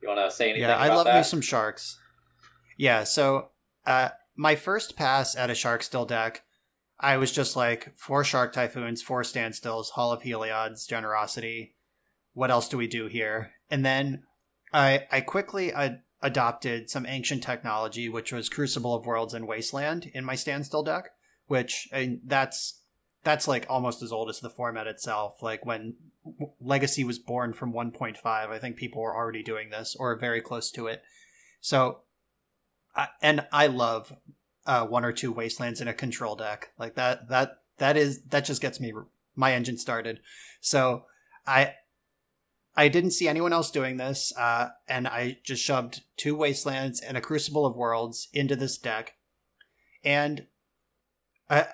You want to say anything about that? Yeah, I love me some sharks. Yeah, so my first pass at a Shark Still deck, I was just like, 4 Shark Typhoons, 4 Standstills, Hall of Heliod's, Generosity. What else do we do here? And then I quickly adopted some ancient technology, which was Crucible of Worlds and Wasteland in my Standstill deck, which that's like almost as old as the format itself. Like when Legacy was born from 1.5, I think people were already doing this or very close to it. So, and I love 1 or 2 Wastelands in a control deck like that. That just gets me my engine started. So I didn't see anyone else doing this, and I just shoved 2 Wastelands and a Crucible of Worlds into this deck. And I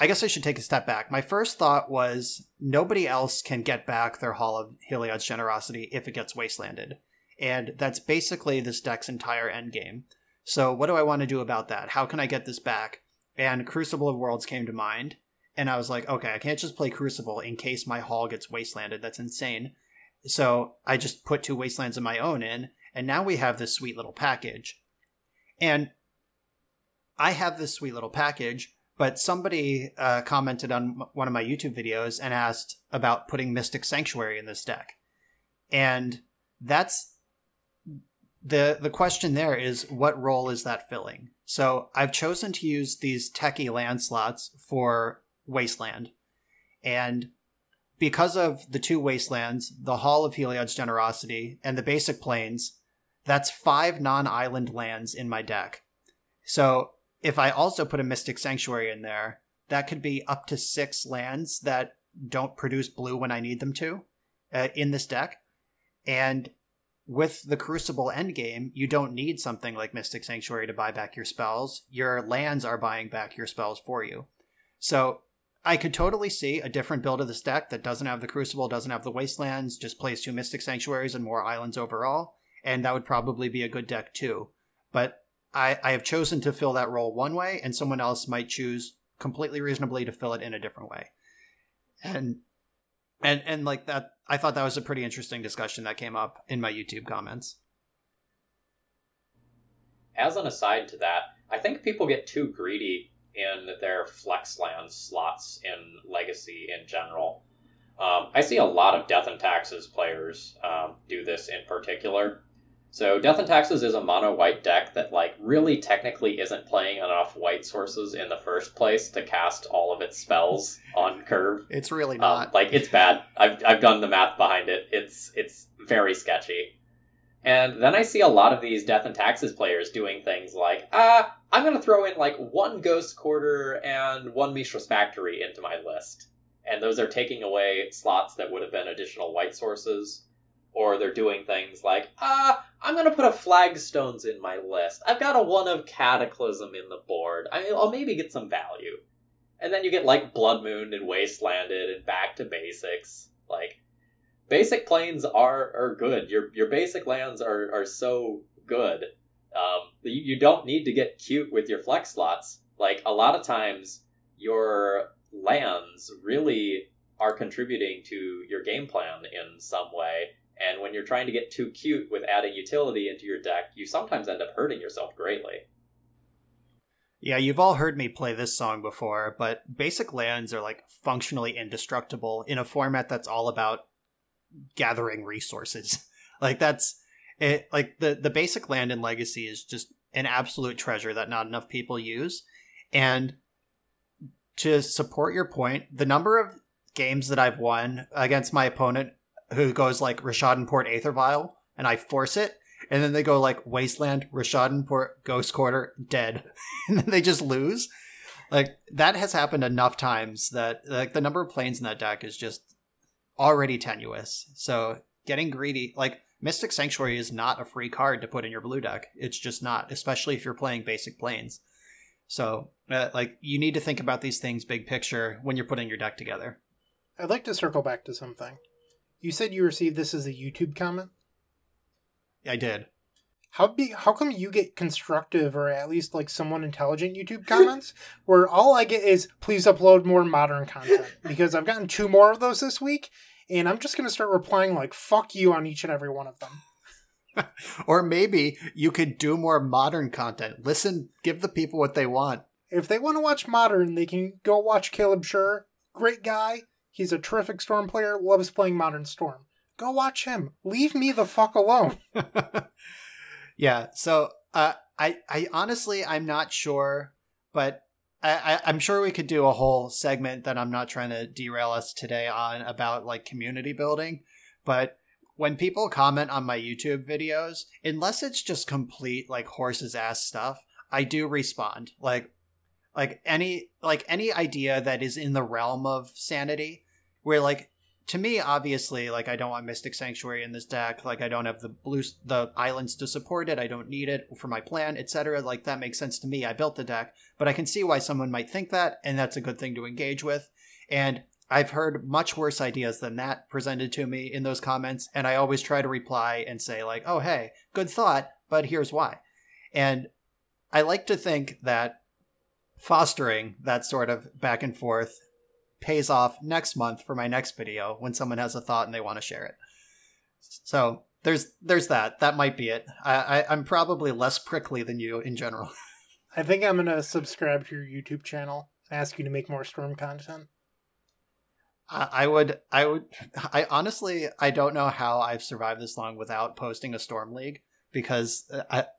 guess I should take a step back. My first thought was nobody else can get back their Hall of Heliod's Generosity if it gets Wastelanded. And that's basically this deck's entire endgame. So what do I want to do about that? How can I get this back? And Crucible of Worlds came to mind. And I was like, okay, I can't just play Crucible in case my Hall gets Wastelanded. That's insane. So I just put 2 Wastelands of my own in, and now we have this sweet little package. And I have this sweet little package, but somebody commented on one of my YouTube videos and asked about putting Mystic Sanctuary in this deck. And that's the question there is, what role is that filling? So I've chosen to use these techie land slots for Wasteland. And because of the 2 Wastelands, the Hall of Heliod's Generosity, and the Basic Plains, that's 5 non-island lands in my deck. So if I also put a Mystic Sanctuary in there, that could be up to 6 lands that don't produce blue when I need them to in this deck. And with the Crucible endgame, you don't need something like Mystic Sanctuary to buy back your spells. Your lands are buying back your spells for you. So I could totally see a different build of this deck that doesn't have the Crucible, doesn't have the Wastelands, just plays 2 Mystic Sanctuaries and more islands overall, and that would probably be a good deck too. But I have chosen to fill that role one way, and someone else might choose completely reasonably to fill it in a different way. And like that, I thought that was a pretty interesting discussion that came up in my YouTube comments. As an aside to that, I think people get too greedy in their flex land slots in Legacy in general. I see a lot of Death and Taxes players do this in particular. So Death and Taxes is a mono-white deck that like really technically isn't playing enough white sources in the first place to cast all of its spells on curve. It's really not. Like, it's bad. I've done the math behind it. It's very sketchy. And then I see a lot of these Death and Taxes players doing things like, I'm going to throw in like 1 Ghost Quarter and 1 Mishra's Factory into my list. And those are taking away slots that would have been additional white sources. Or they're doing things like, I'm going to put a Flagstones in my list. I've got a 1 of Cataclysm in the board. I'll maybe get some value. And then you get like Blood Moon and Wastelanded and back to basics. Like, Basic Plains are good. Your basic lands are so good. You don't need to get cute with your flex slots. Like, a lot of times, your lands really are contributing to your game plan in some way. And when you're trying to get too cute with adding utility into your deck, you sometimes end up hurting yourself greatly. Yeah, you've all heard me play this song before, but basic lands are like functionally indestructible in a format that's all about gathering resources. Like, that's it. Like, the basic land in Legacy is just an absolute treasure that not enough people use. And to support your point, the number of games that I've won against my opponent who goes like Rishadenport Aethervile, and I force it, and then they go like Wasteland, Rishadenport, Ghost Quarter, dead, and then they just lose. Like, that has happened enough times that like the number of planes in that deck is just already tenuous. So getting greedy, like Mystic Sanctuary is not a free card to put in your blue deck. It's just not, especially if you're playing basic planes. So like, you need to think about these things big picture when you're putting your deck together. I'd like to circle back to something. You said you received this as a YouTube comment? I did. How come you get constructive, or at least like someone intelligent YouTube comments, where all I get is, please upload more modern content? Because I've gotten 2 more of those this week, and I'm just going to start replying like, fuck you on each and every one of them. Or maybe you could do more modern content. Listen, give the people what they want. If they want to watch modern, they can go watch Caleb Schur. Great guy. He's a terrific Storm player. Loves playing Modern Storm. Go watch him. Leave me the fuck alone. Yeah. So I honestly, I'm not sure, but I'm sure we could do a whole segment that I'm not trying to derail us today on about like community building. But when people comment on my YouTube videos, unless it's just complete like horse's ass stuff, I do respond. Like any idea that is in the realm of sanity, where like to me, obviously, like I don't want Mystic Sanctuary in this deck. Like I don't have the islands to support it. I don't need it for my plan, etc. Like that makes sense to me. I built the deck, but I can see why someone might think that, and that's a good thing to engage with. And I've heard much worse ideas than that presented to me in those comments, and I always try to reply and say like, "Oh, hey, good thought, but here's why." And I like to think that fostering that sort of back and forth pays off next month for my next video when someone has a thought and they want to share it. So there's that. That might be it. I'm probably less prickly than you in general. I think I'm going to subscribe to your YouTube channel and ask you to make more Storm content. I honestly don't know how I've survived this long without posting a Storm League. Because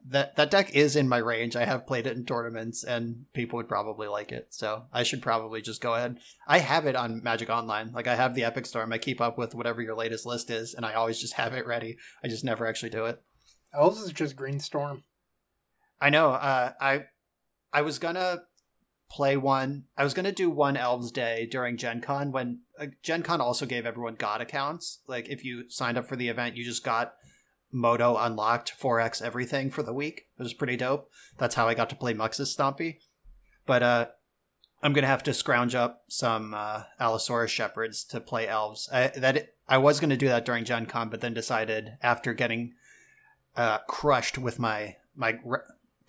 that deck is in my range. I have played it in tournaments, and people would probably like it. So I should probably just go ahead. I have it on Magic Online. Like, I have the Epic Storm. I keep up with whatever your latest list is, and I always just have it ready. I just never actually do it. Elves is just Green Storm. I know. I was going to play one. I was going to do one Elves Day during Gen Con, when Gen Con also gave everyone god accounts. Like, if you signed up for the event, you just got Moto unlocked 4x everything for the week. It was pretty dope. That's how I got to play Muxus Stompy. But I'm gonna have to scrounge up some Allosaurus Shepherds to play elves. I was gonna do that during Gen Con, but then decided after getting crushed with my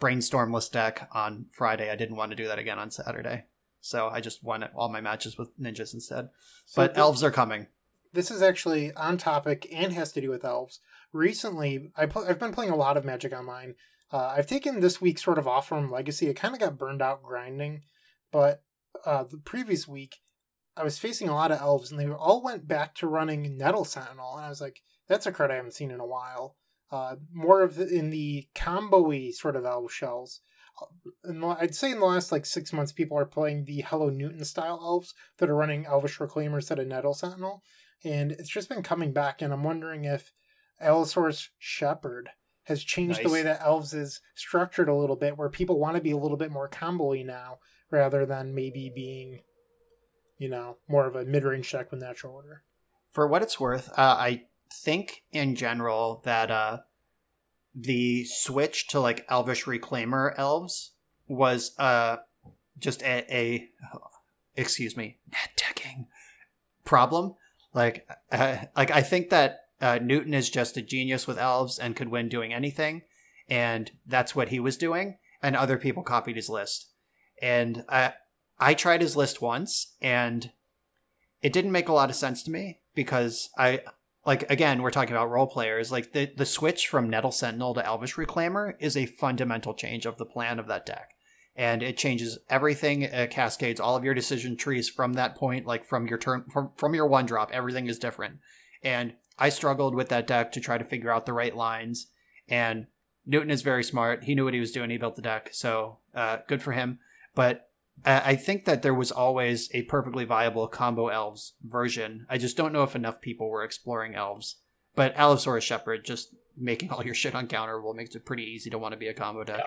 brainstormless deck on Friday, I didn't want to do that again on Saturday. So I just won all my matches with ninjas instead. So but elves are coming. This is actually on topic and has to do with elves. Recently, I've been playing a lot of Magic Online. I've taken this week sort of off from Legacy. I kind of got burned out grinding, but the previous week, I was facing a lot of elves, and they all went back to running Nettle Sentinel, and I was like, that's a card I haven't seen in a while. More of in the combo-y sort of elf shells. I'd say in the last 6 months, people are playing the Hello Newton-style elves that are running Elvish Reclaimer instead of Nettle Sentinel. And it's just been coming back, and I'm wondering if Allosaurus Shepherd has changed the way that elves is structured a little bit, where people want to be a little bit more combo-y now, rather than maybe being, more of a mid-range deck with natural order. For what it's worth, I think in general that the switch to Elvish Reclaimer elves was just net decking problem. I think that Newton is just a genius with elves and could win doing anything, and that's what he was doing, and other people copied his list. And I tried his list once, and it didn't make a lot of sense to me, because again, we're talking about role players. The switch from Nettle Sentinel to Elvish Reclaimer is a fundamental change of the plan of that deck. And it changes everything. It cascades all of your decision trees from that point, from your turn, from your one drop, everything is different. And I struggled with that deck to try to figure out the right lines. And Newton is very smart. He knew what he was doing. He built the deck. So good for him. But I think that there was always a perfectly viable combo elves version. I just don't know if enough people were exploring elves. But Allosaurus Shepherd just making all your shit uncounterable makes it pretty easy to want to be a combo deck.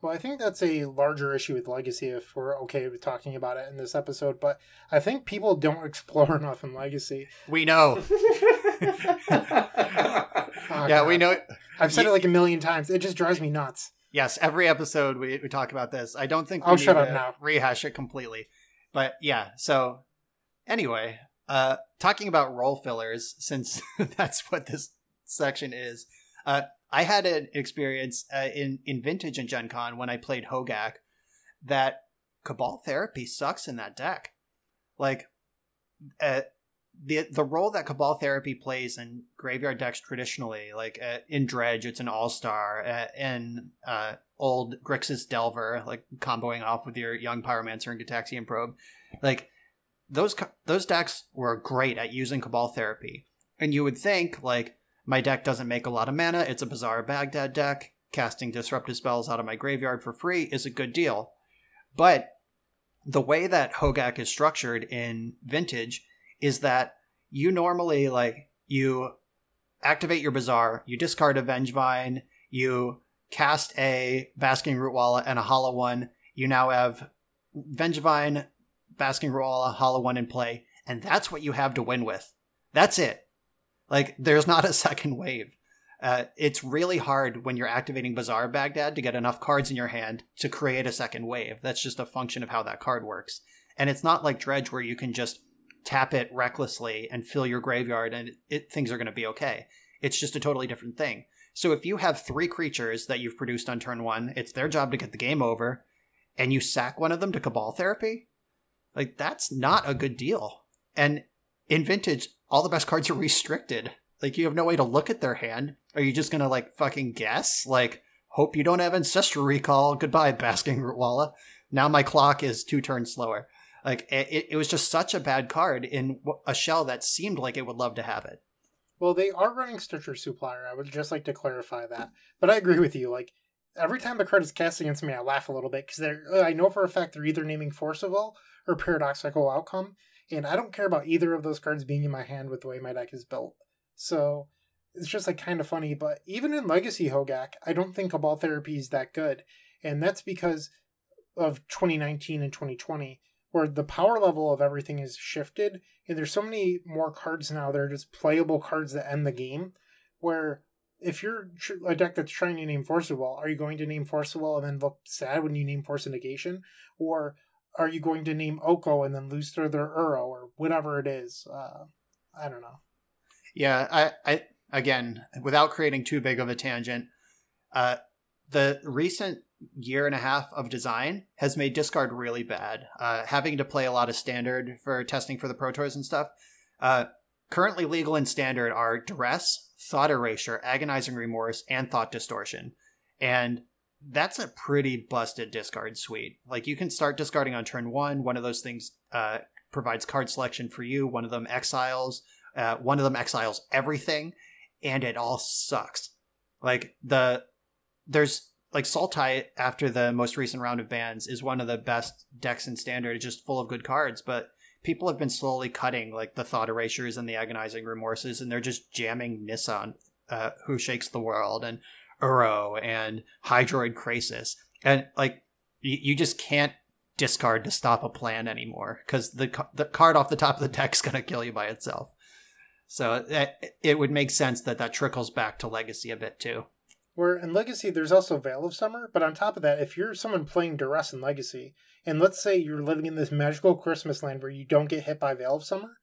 Well, I think that's a larger issue with Legacy, if we're okay with talking about it in this episode, but I think people don't explore enough in Legacy. We know. We know. I've said it a million times. It just drives me nuts. Yes, every episode we talk about this. I don't think we need to rehash it completely. But yeah, so anyway, talking about role fillers, since that's what this section is, I had an experience in Vintage and Gen Con when I played Hogaak that Cabal Therapy sucks in that deck. the role that Cabal Therapy plays in graveyard decks traditionally, like in Dredge, it's an all-star, in old Grixis Delver, like comboing off with your Young Pyromancer and Gitaxian Probe, like those decks were great at using Cabal Therapy. And you would think, like, my deck doesn't make a lot of mana, it's a Bazaar of Baghdad deck, casting disruptive spells out of my graveyard for free is a good deal. But the way that Hogaak is structured in Vintage is that you normally, like, you activate your Bazaar, you discard a Vengevine, you cast a Basking Rootwalla and a Hollow One. You now have Vengevine, Basking Rootwalla, Hollow One in play, and that's what you have to win with. That's it. Like, there's not a second wave. It's really hard when you're activating Bazaar Baghdad to get enough cards in your hand to create a second wave. That's just a function of how that card works. And it's not like Dredge where you can just tap it recklessly and fill your graveyard and things are going to be okay. It's just a totally different thing. So if you have three creatures that you've produced on turn one, it's their job to get the game over, and you sack one of them to Cabal Therapy, like, that's not a good deal. And in Vintage, all the best cards are restricted. Like, you have no way to look at their hand. Are you just going to, like, fucking guess? Like, hope you don't have Ancestral Recall. Goodbye, Basking Rootwalla. Now my clock is 2 turns slower. Like, it was just such a bad card in a shell that seemed like it would love to have it. Well, they are running Stitcher Supplier. I would just like to clarify that. But I agree with you. Like, every time a card is cast against me, I laugh a little bit, because I know for a fact they're either naming Force of Will or Paradoxical Outcome. And I don't care about either of those cards being in my hand with the way my deck is built. So it's just, like, kind of funny. But even in Legacy Hogaak, I don't think Cabal Therapy is that good. And that's because of 2019 and 2020, where the power level of everything is shifted. And there's so many more cards now that are just playable cards that end the game, where if you're a deck that's trying to name Force of Will, are you going to name Force of Will and then look sad when you name Force of Negation? Or are you going to name Oko and then lose to their Uro or whatever it is? I don't know. Yeah, I again, without creating too big of a tangent, the recent year and a half of design has made discard really bad. Having to play a lot of Standard for testing for the Pro Tours and stuff. Currently legal in Standard are Duress, Thought Erasure, Agonizing Remorse, and Thought Distortion. And that's a pretty busted discard suite. Like, you can start discarding on turn one. One of those things provides card selection for you. One of them exiles. One of them exiles everything, and it all sucks. Like, there's like Sultai after the most recent round of bans is one of the best decks in Standard. It's just full of good cards, but people have been slowly cutting, like, the Thought Erasures and the Agonizing Remorses, and they're just jamming Nissa on Who Shakes the World and Uro and Hydroid Crisis, and, like, you just can't discard to stop a plan anymore, because the card off the top of the deck's gonna kill you by itself. So it would make sense that trickles back to Legacy a bit too. Where in Legacy there's also Veil of Summer, but on top of that, if you're someone playing Duress in Legacy, and let's say you're living in this magical Christmas land where you don't get hit by Veil of Summer,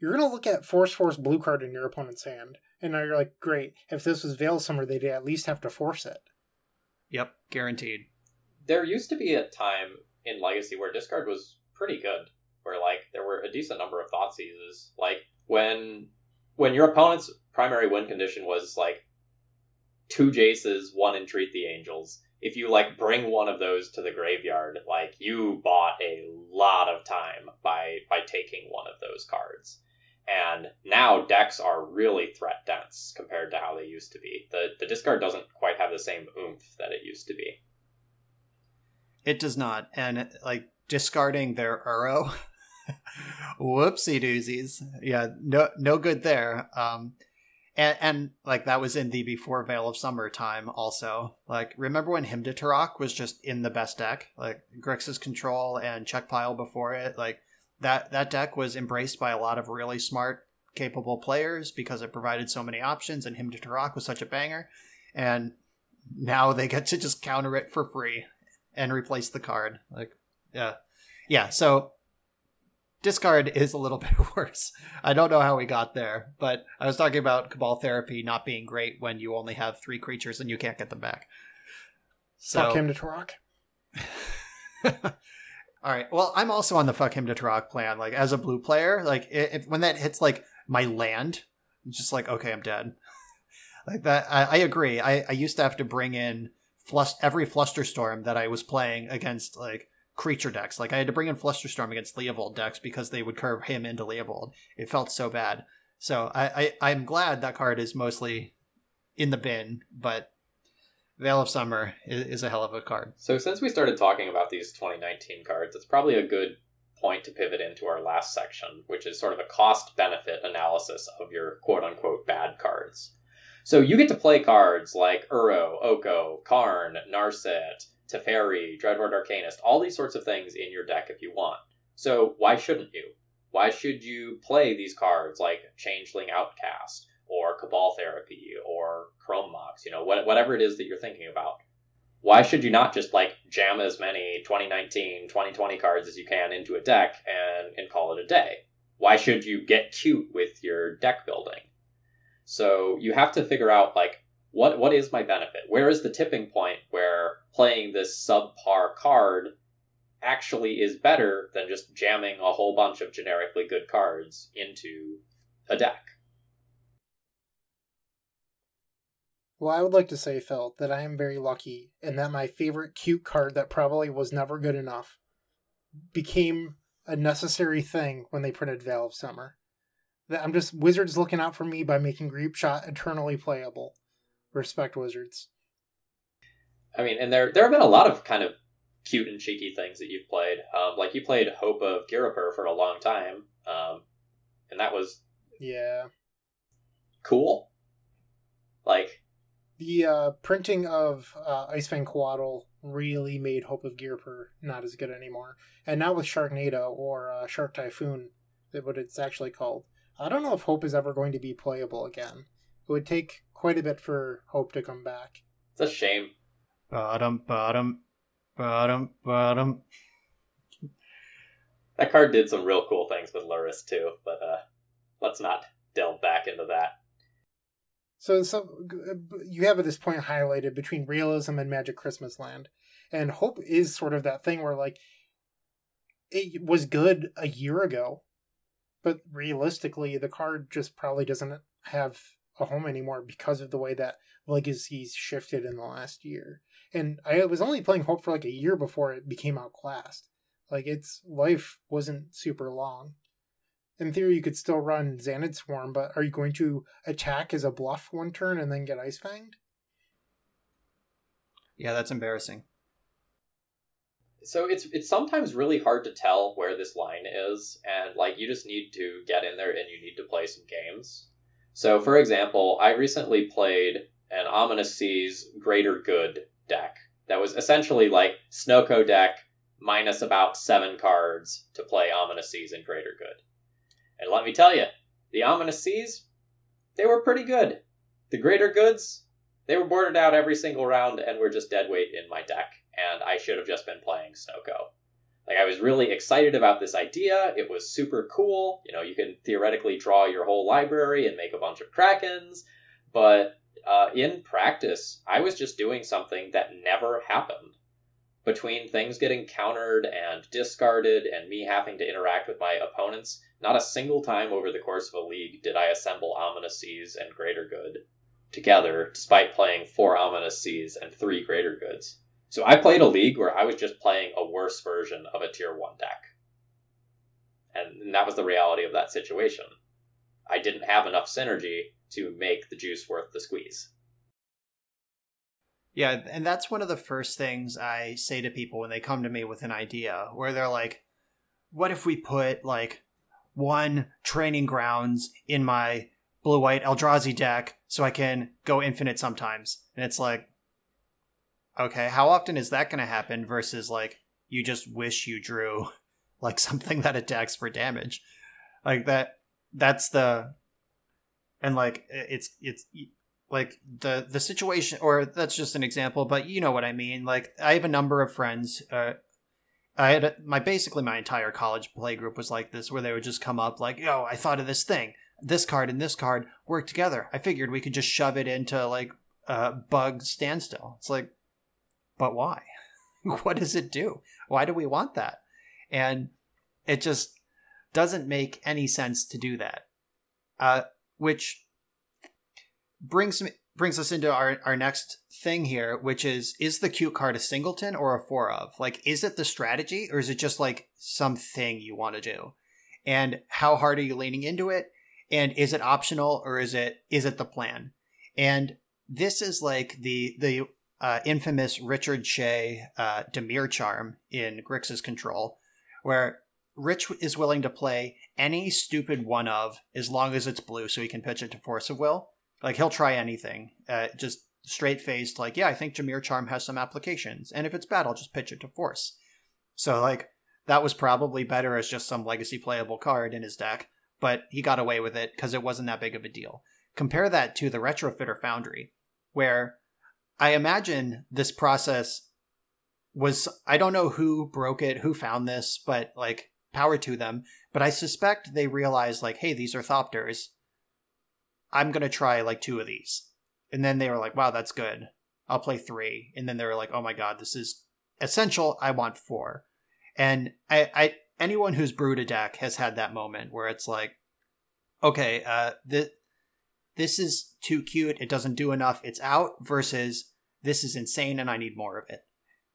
you're gonna look at Force blue card in your opponent's hand. And now you're like, great, if this was Veil Summer, they'd at least have to force it. Yep, guaranteed. There used to be a time in Legacy where discard was pretty good, where, like, there were a decent number of Thought Seizes. Like, when your opponent's primary win condition was, like, 2 Jaces, 1 Entreat the Angels, if you, like, bring one of those to the graveyard, like, you bought a lot of time by taking one of those cards. And now decks are really threat dense compared to how they used to be. The discard doesn't quite have the same oomph that it used to be. It does not. And, like, discarding their Uro, whoopsie doozies. Yeah, no good there. And like, that was in the before Veil of Summer time also. Like, remember when Hymn to Turok was just in the best deck? Like, Grixis Control and Checkpile before it, like, That deck was embraced by a lot of really smart, capable players because it provided so many options, and Hymn to Turok was such a banger. And now they get to just counter it for free and replace the card. Like, yeah. So discard is a little bit worse. I don't know how we got there, but I was talking about Cabal Therapy not being great when you only have 3 creatures and you can't get them back. So fuck Hymn to Turok. All right. Well, I'm also on the fuck him to Turok plan. Like, as a blue player, like if when that hits like my land, it's just like, okay, I'm dead. Like that. I agree. I used to have to bring in every Flusterstorm that I was playing against like creature decks. Like I had to bring in Flusterstorm against Leovold decks because they would curve him into Leovold. It felt so bad. So I'm glad that card is mostly in the bin, but Veil of Summer is a hell of a card. So since we started talking about these 2019 cards, it's probably a good point to pivot into our last section, which is sort of a cost-benefit analysis of your quote-unquote bad cards. So you get to play cards like Uro, Oko, Karn, Narset, Teferi, Dreadhorde Arcanist, all these sorts of things in your deck if you want. So why shouldn't you? Why should you play these cards like Changeling Outcast, or Cabal Therapy, or Chrome Mox, whatever it is that you're thinking about? Why should you not just, like, jam as many 2019, 2020 cards as you can into a deck and call it a day? Why should you get cute with your deck building? So you have to figure out, like, what is my benefit? Where is the tipping point where playing this subpar card actually is better than just jamming a whole bunch of generically good cards into a deck? Well, I would like to say, Phil, that I am very lucky and that my favorite cute card that probably was never good enough became a necessary thing when they printed Veil of Summer. That I'm just Wizards looking out for me by making Grapeshot eternally playable. Respect, Wizards. I mean, and there have been a lot of kind of cute and cheeky things that you've played. Like you played Hope of Girapur for a long time, and that was cool. Like, the printing of Icefang Waddle really made Hope of Girapur not as good anymore. And not with Sharknado or Shark Typhoon, what it's actually called. I don't know if Hope is ever going to be playable again. It would take quite a bit for Hope to come back. It's a shame. Bottom. That card did some real cool things with Luris too, but let's not delve back into that. So you have at this point highlighted between realism and Magic Christmas Land. And Hope is sort of that thing where, like, it was good a year ago, but realistically, the card just probably doesn't have a home anymore because of the way that Legacy's shifted in the last year. And I was only playing Hope for, like, a year before it became outclassed. Like, its life wasn't super long. In theory, you could still run Xanad Swarm, but are you going to attack as a bluff one turn and then get Ice Fanged? Yeah, that's embarrassing. So it's sometimes really hard to tell where this line is, and like you just need to get in there and you need to play some games. So, for example, I recently played an Ominous Seas Greater Good deck that was essentially like Snoko deck minus about 7 cards to play Ominous Seas and Greater Good. And let me tell you, the Ominous Seas, they were pretty good. The Greater Goods, they were boarded out every single round and were just dead weight in my deck, and I should have just been playing Snoko. Like, I was really excited about this idea. It was super cool. You know, you can theoretically draw your whole library and make a bunch of Krakens, but in practice, I was just doing something that never happened. Between things getting countered and discarded and me having to interact with my opponents, not a single time over the course of a league did I assemble Ominous Seas and Greater Good together, despite playing 4 Ominous Seas and 3 Greater Goods. So I played a league where I was just playing a worse version of a Tier 1 deck. And that was the reality of that situation. I didn't have enough synergy to make the juice worth the squeeze. Yeah, and that's one of the first things I say to people when they come to me with an idea, where they're like, what if we put, like, 1 Training Grounds in my blue-white Eldrazi deck so I can go infinite sometimes? And it's like, okay, how often is that going to happen versus, like, you just wish you drew, like, something that attacks for damage? Like, that's the... And, like, it's like the situation, or that's just an example, but you know what I mean. Like, I have a number of friends. Basically my entire college play group was like this, where they would just come up like, yo, I thought of this thing. This card and this card work together. I figured we could just shove it into like bug standstill. It's like, but why? What does it do? Why do we want that? And it just doesn't make any sense to do that. Which brings us into our next thing here, which is the cue card a singleton or a four of? Like, is it the strategy or is it just like something you want to do? And how hard are you leaning into it? And is it optional or is it the plan? And this is like the infamous Richard Shea Dimir charm in Grixis Control, where Rich is willing to play any stupid one of as long as it's blue so he can pitch it to Force of Will. Like, he'll try anything, just straight-faced, like, yeah, I think Dimir Charm has some applications, and if it's bad, I'll just pitch it to Force. So, like, that was probably better as just some legacy playable card in his deck, but he got away with it because it wasn't that big of a deal. Compare that to the Retrofitter Foundry, where I imagine this process was, I don't know who broke it, who found this, but, like, power to them, but I suspect they realized, like, hey, these are Thopters. I'm going to try like two of these. And then they were like, wow, that's good. I'll play three. And then they were like, oh my God, this is essential. I want four. And I anyone who's brewed a deck has had that moment where it's like, okay, this is too cute. It doesn't do enough. It's out versus this is insane and I need more of it.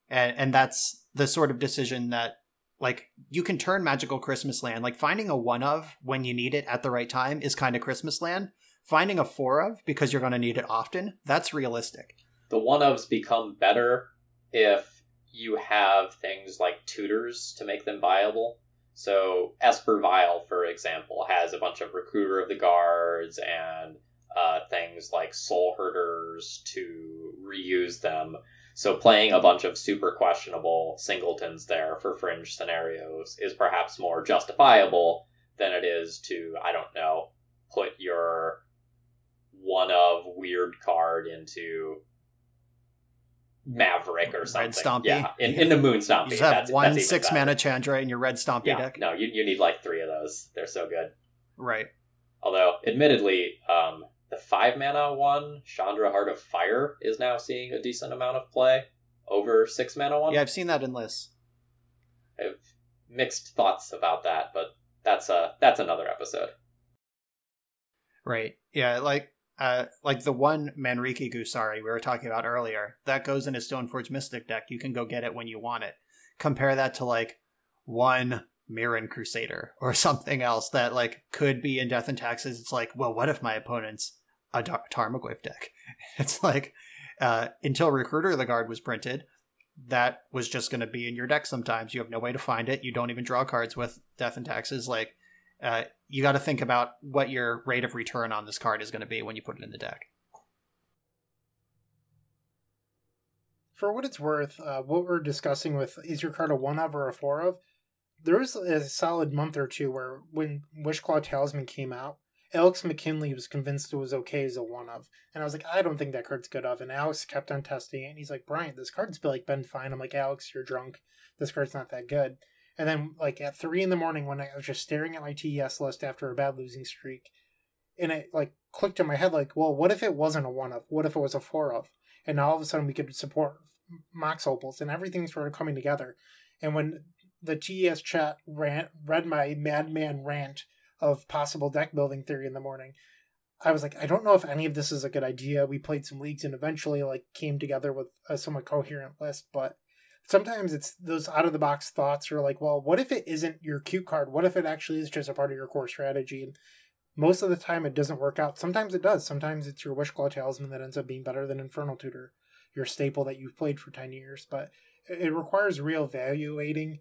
And that's the sort of decision that, like, you can turn Magical Christmas Land, like finding a one of when you need it at the right time is kind of Christmas Land. Finding a four of, because you're going to need it often, that's realistic. The one ofs become better if you have things like tutors to make them viable. So Esper Vile, for example, has a bunch of Recruiter of the Guards and things like Soul Herders to reuse them. So playing a bunch of super questionable singletons there for fringe scenarios is perhaps more justifiable than it is to, I don't know, put your one of weird card into Maverick or something. Red Stompy. Yeah, into Moon Stompy. You have one 6-mana Chandra in your Red Stompy deck. No, you need like three of those. They're so good. Right. Although, admittedly, the 5-mana one, Chandra Heart of Fire, is now seeing a decent amount of play over 6-mana one. Yeah, I've seen that in lists. I have mixed thoughts about that, but that's another episode. Right. Yeah, like the one Manriki Gusari we were talking about earlier, that goes in a Stoneforge Mystic deck. You can go get it when you want it. Compare that to like one Mirren Crusader or something else that like could be in Death and Taxes. It's like, well, what if my opponent's a Tarmogoyf deck? It's like, until Recruiter of the Guard was printed, that was just going to be in your deck sometimes. You have no way to find it. You don't even draw cards with Death and Taxes. Like, you got to think about what your rate of return on this card is going to be when you put it in the deck. For what it's worth, what we're discussing with is your card a one of or a four of? There was a solid month or two where when Wishclaw Talisman came out, Alex McKinley was convinced it was okay as a one of. And I was like, I don't think that card's good of. And Alex kept on testing it. And he's like, Brian, this card's been fine. I'm like, Alex, you're drunk. This card's not that good. And then, like, at 3 in the morning when I was just staring at my TES list after a bad losing streak, and it, like, clicked in my head, like, well, what if it wasn't a 1-of? What if it was a 4-of? And all of a sudden we could support Mox Opals, and everything started coming together. And when the TES chat read my madman rant of possible deck-building theory in the morning, I was like, I don't know if any of this is a good idea. We played some leagues and eventually, like, came together with a somewhat coherent list, but sometimes it's those out-of-the-box thoughts are like, well, what if it isn't your cue card? What if it actually is just a part of your core strategy? And most of the time it doesn't work out. Sometimes it does. Sometimes it's your Wishclaw Talisman that ends up being better than Infernal Tutor, your staple that you've played for 10 years. But it requires reevaluating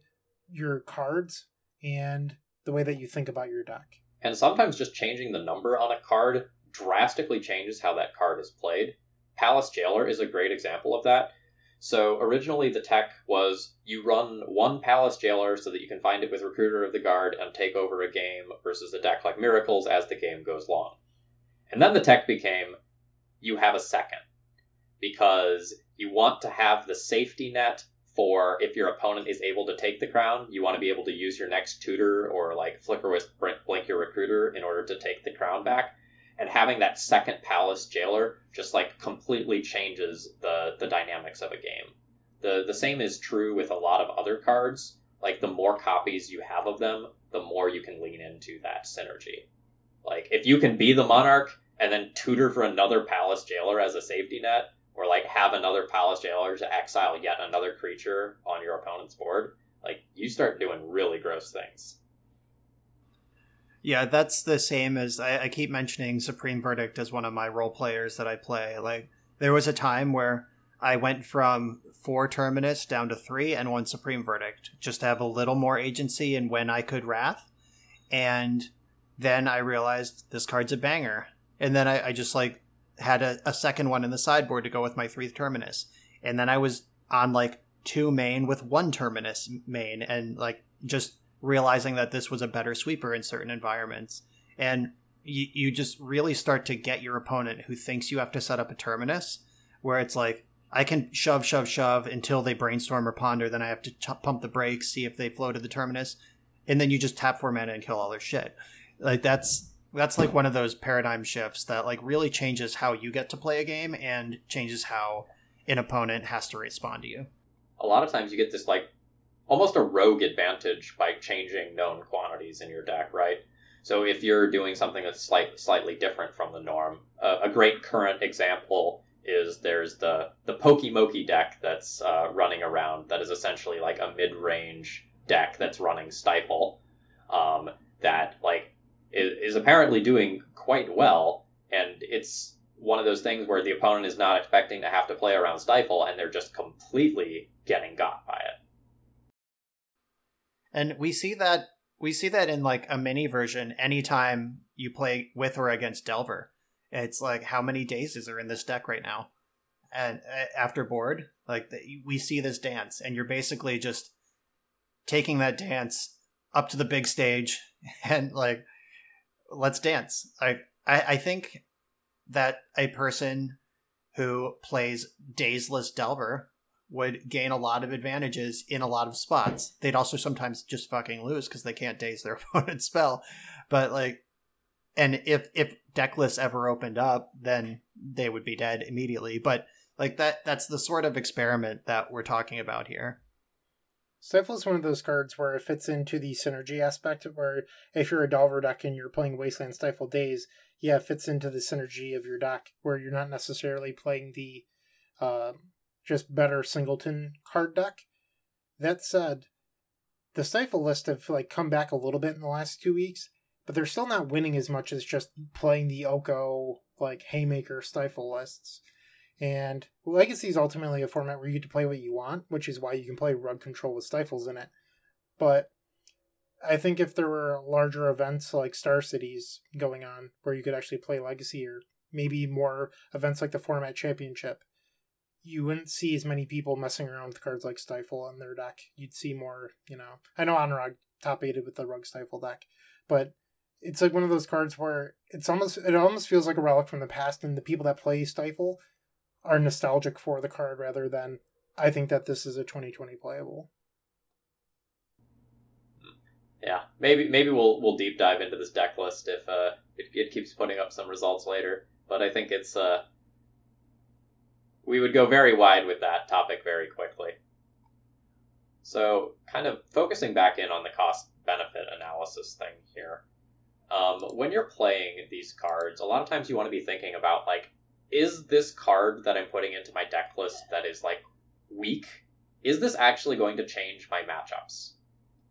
your cards and the way that you think about your deck. And sometimes just changing the number on a card drastically changes how that card is played. Palace Jailer is a great example of that. So originally the tech was you run one Palace Jailer so that you can find it with Recruiter of the Guard and take over a game versus a deck like Miracles as the game goes long. And then the tech became you have a second because you want to have the safety net for if your opponent is able to take the crown, you want to be able to use your next tutor or like Flicker Wisp blink your Recruiter in order to take the crown back. And having that second Palace Jailer just, like, completely changes the dynamics of a game. The same is true with a lot of other cards. like the more copies you have of them, the more you can lean into that synergy. Like, if you can be the monarch and then tutor for another palace jailer as a safety net, or like have another palace jailer to exile yet another creature on your opponent's board, like, you start doing really gross things. Yeah, that's the same as I keep mentioning Supreme Verdict as one of my role players that I play. Like, there was a time where I went from 4 Terminus down to 3 and 1 Supreme Verdict, just to have a little more agency in when I could wrath. And then I realized this card's a banger. And then I just like had a second one in the sideboard to go with my 3 Terminus. And then I was on like 2 main with 1 Terminus main, and like just realizing that this was a better sweeper in certain environments. And you just really start to get your opponent, who thinks you have to set up a Terminus, where it's like, I can shove until they brainstorm or ponder, then I have to pump the brakes, see if they floated the Terminus, and then you just tap 4 mana and kill all their shit. Like, that's like one of those paradigm shifts that like really changes how you get to play a game and changes how an opponent has to respond to you. A lot of times you get this like almost a rogue advantage by changing known quantities in your deck, right? So if you're doing something that's slightly different from the norm, a great current example is there's the Pokemokey deck that's running around that is essentially like a mid-range deck that's running Stifle, that like is apparently doing quite well, and it's one of those things where the opponent is not expecting to have to play around Stifle, and they're just completely getting got by it. And we see that in like a mini version anytime you play with or against Delver. It's like, how many daisies are in this deck right now? And after board, like, we see this dance, and you're basically just taking that dance up to the big stage and like, let's dance. I think that a person who plays daiseless Delver would gain a lot of advantages in a lot of spots. They'd also sometimes just fucking lose because they can't daze their opponent's spell. But like, and if deck lists ever opened up, then they would be dead immediately. But like that's the sort of experiment that we're talking about here. Stifle is one of those cards where it fits into the synergy aspect, where if you're a Delver deck and you're playing Wasteland Stifle Daze, yeah, it fits into the synergy of your deck, where you're not necessarily playing the just better singleton card deck. That said, the Stifle list have like come back a little bit in the last 2 weeks, but they're still not winning as much as just playing the Oko, like, Haymaker Stifle lists. And Legacy is ultimately a format where you get to play what you want, which is why you can play Rug Control with Stifles in it. But I think if there were larger events like Star Cities going on, where you could actually play Legacy, or maybe more events like the Format Championship, you wouldn't see as many people messing around with cards like Stifle in their deck. You'd see more, you know... I know Anurag top-8'd with the Rug Stifle deck, but... it's like one of those cards where it almost feels like a relic from the past, and the people that play Stifle are nostalgic for the card rather than, I think that this is a 2020 playable. Yeah, maybe we'll deep dive into this deck list if it keeps putting up some results later. But I think it's we would go very wide with that topic very quickly. So kind of focusing back in on the cost benefit analysis thing here. When you're playing these cards, a lot of times you want to be thinking about, like, is this card that I'm putting into my deck list that is, like, weak? Is this actually going to change my matchups?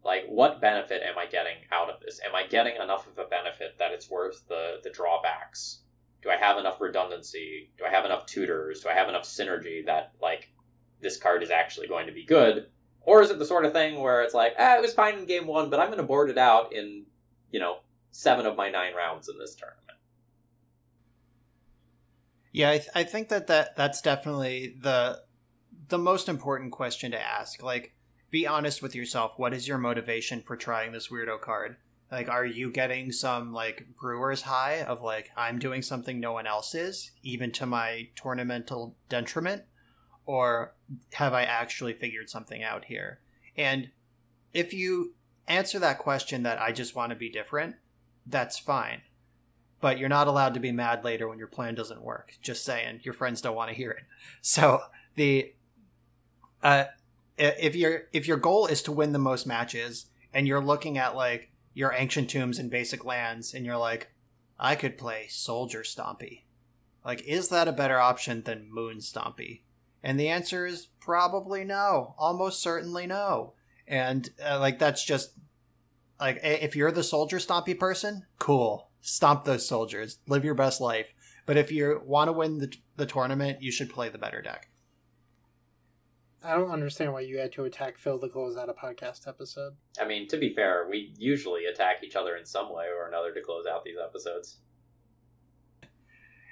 Like, what benefit am I getting out of this? Am I getting enough of a benefit that it's worth the drawbacks? Do I have enough redundancy? Do I have enough tutors? Do I have enough synergy that, like, this card is actually going to be good? Or is it the sort of thing where it's like, it was fine in game one, but I'm going to board it out in, 7 of my 9 rounds in this tournament. Yeah, I think that's definitely the most important question to ask. Like, be honest with yourself. What is your motivation for trying this weirdo card? Like, are you getting some, like, brewer's high of, like, I'm doing something no one else is, even to my tournamental detriment? Or have I actually figured something out here? And if you answer that question that I just want to be different, that's fine, but you're not allowed to be mad later when your plan doesn't work. Just saying, your friends don't want to hear it. So if your goal is to win the most matches and you're looking at like your Ancient Tombs and basic lands and you're like, I could play Soldier Stompy. Like, is that a better option than Moon Stompy? And the answer is probably no. Almost certainly no. And like, that's just like, if you're the Soldier Stompy person, cool. Stomp those soldiers. Live your best life. But if you want to win the tournament, you should play the better deck. I don't understand why you had to attack Phil to close out a podcast episode. I mean, to be fair, we usually attack each other in some way or another to close out these episodes.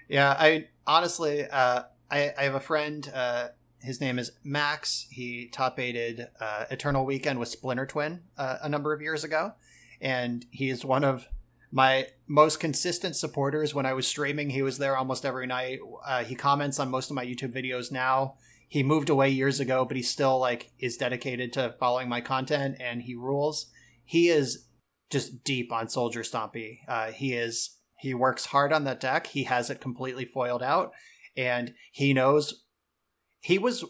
Yeah, I honestly, I have a friend. His name is Max. He top aided Eternal Weekend with Splinter Twin a number of years ago. And he is one of my most consistent supporters. When I was streaming, he was there almost every night. He comments on most of my YouTube videos now. He moved away years ago, but he still like is dedicated to following my content, and he rules. He is just deep on Soldier Stompy. He works hard on that deck. He has it completely foiled out, and he knows. He was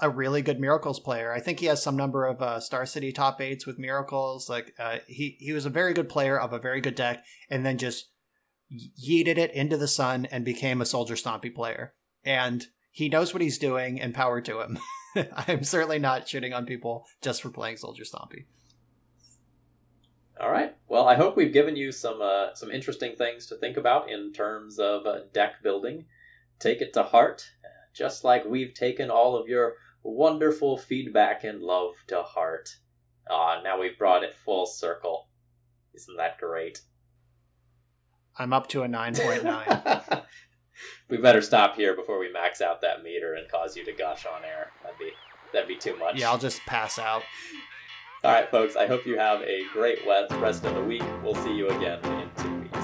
a really good Miracles player. I think he has some number of Star City top eights with Miracles. Like he was a very good player of a very good deck, and then just yeeted it into the sun and became a Soldier Stompy player. And he knows what he's doing, and power to him. I'm certainly not shitting on people just for playing Soldier Stompy. All right. Well, I hope we've given you some interesting things to think about in terms of deck building. Take it to heart, just like we've taken all of your wonderful feedback and love to heart. Now we've brought it full circle. Isn't that great? I'm up to a 9.9. We better stop here before we max out that meter and cause you to gush on air. That'd be too much. Yeah, I'll just pass out. All right, folks, I hope you have a great rest of the week. We'll see you again in 2 weeks.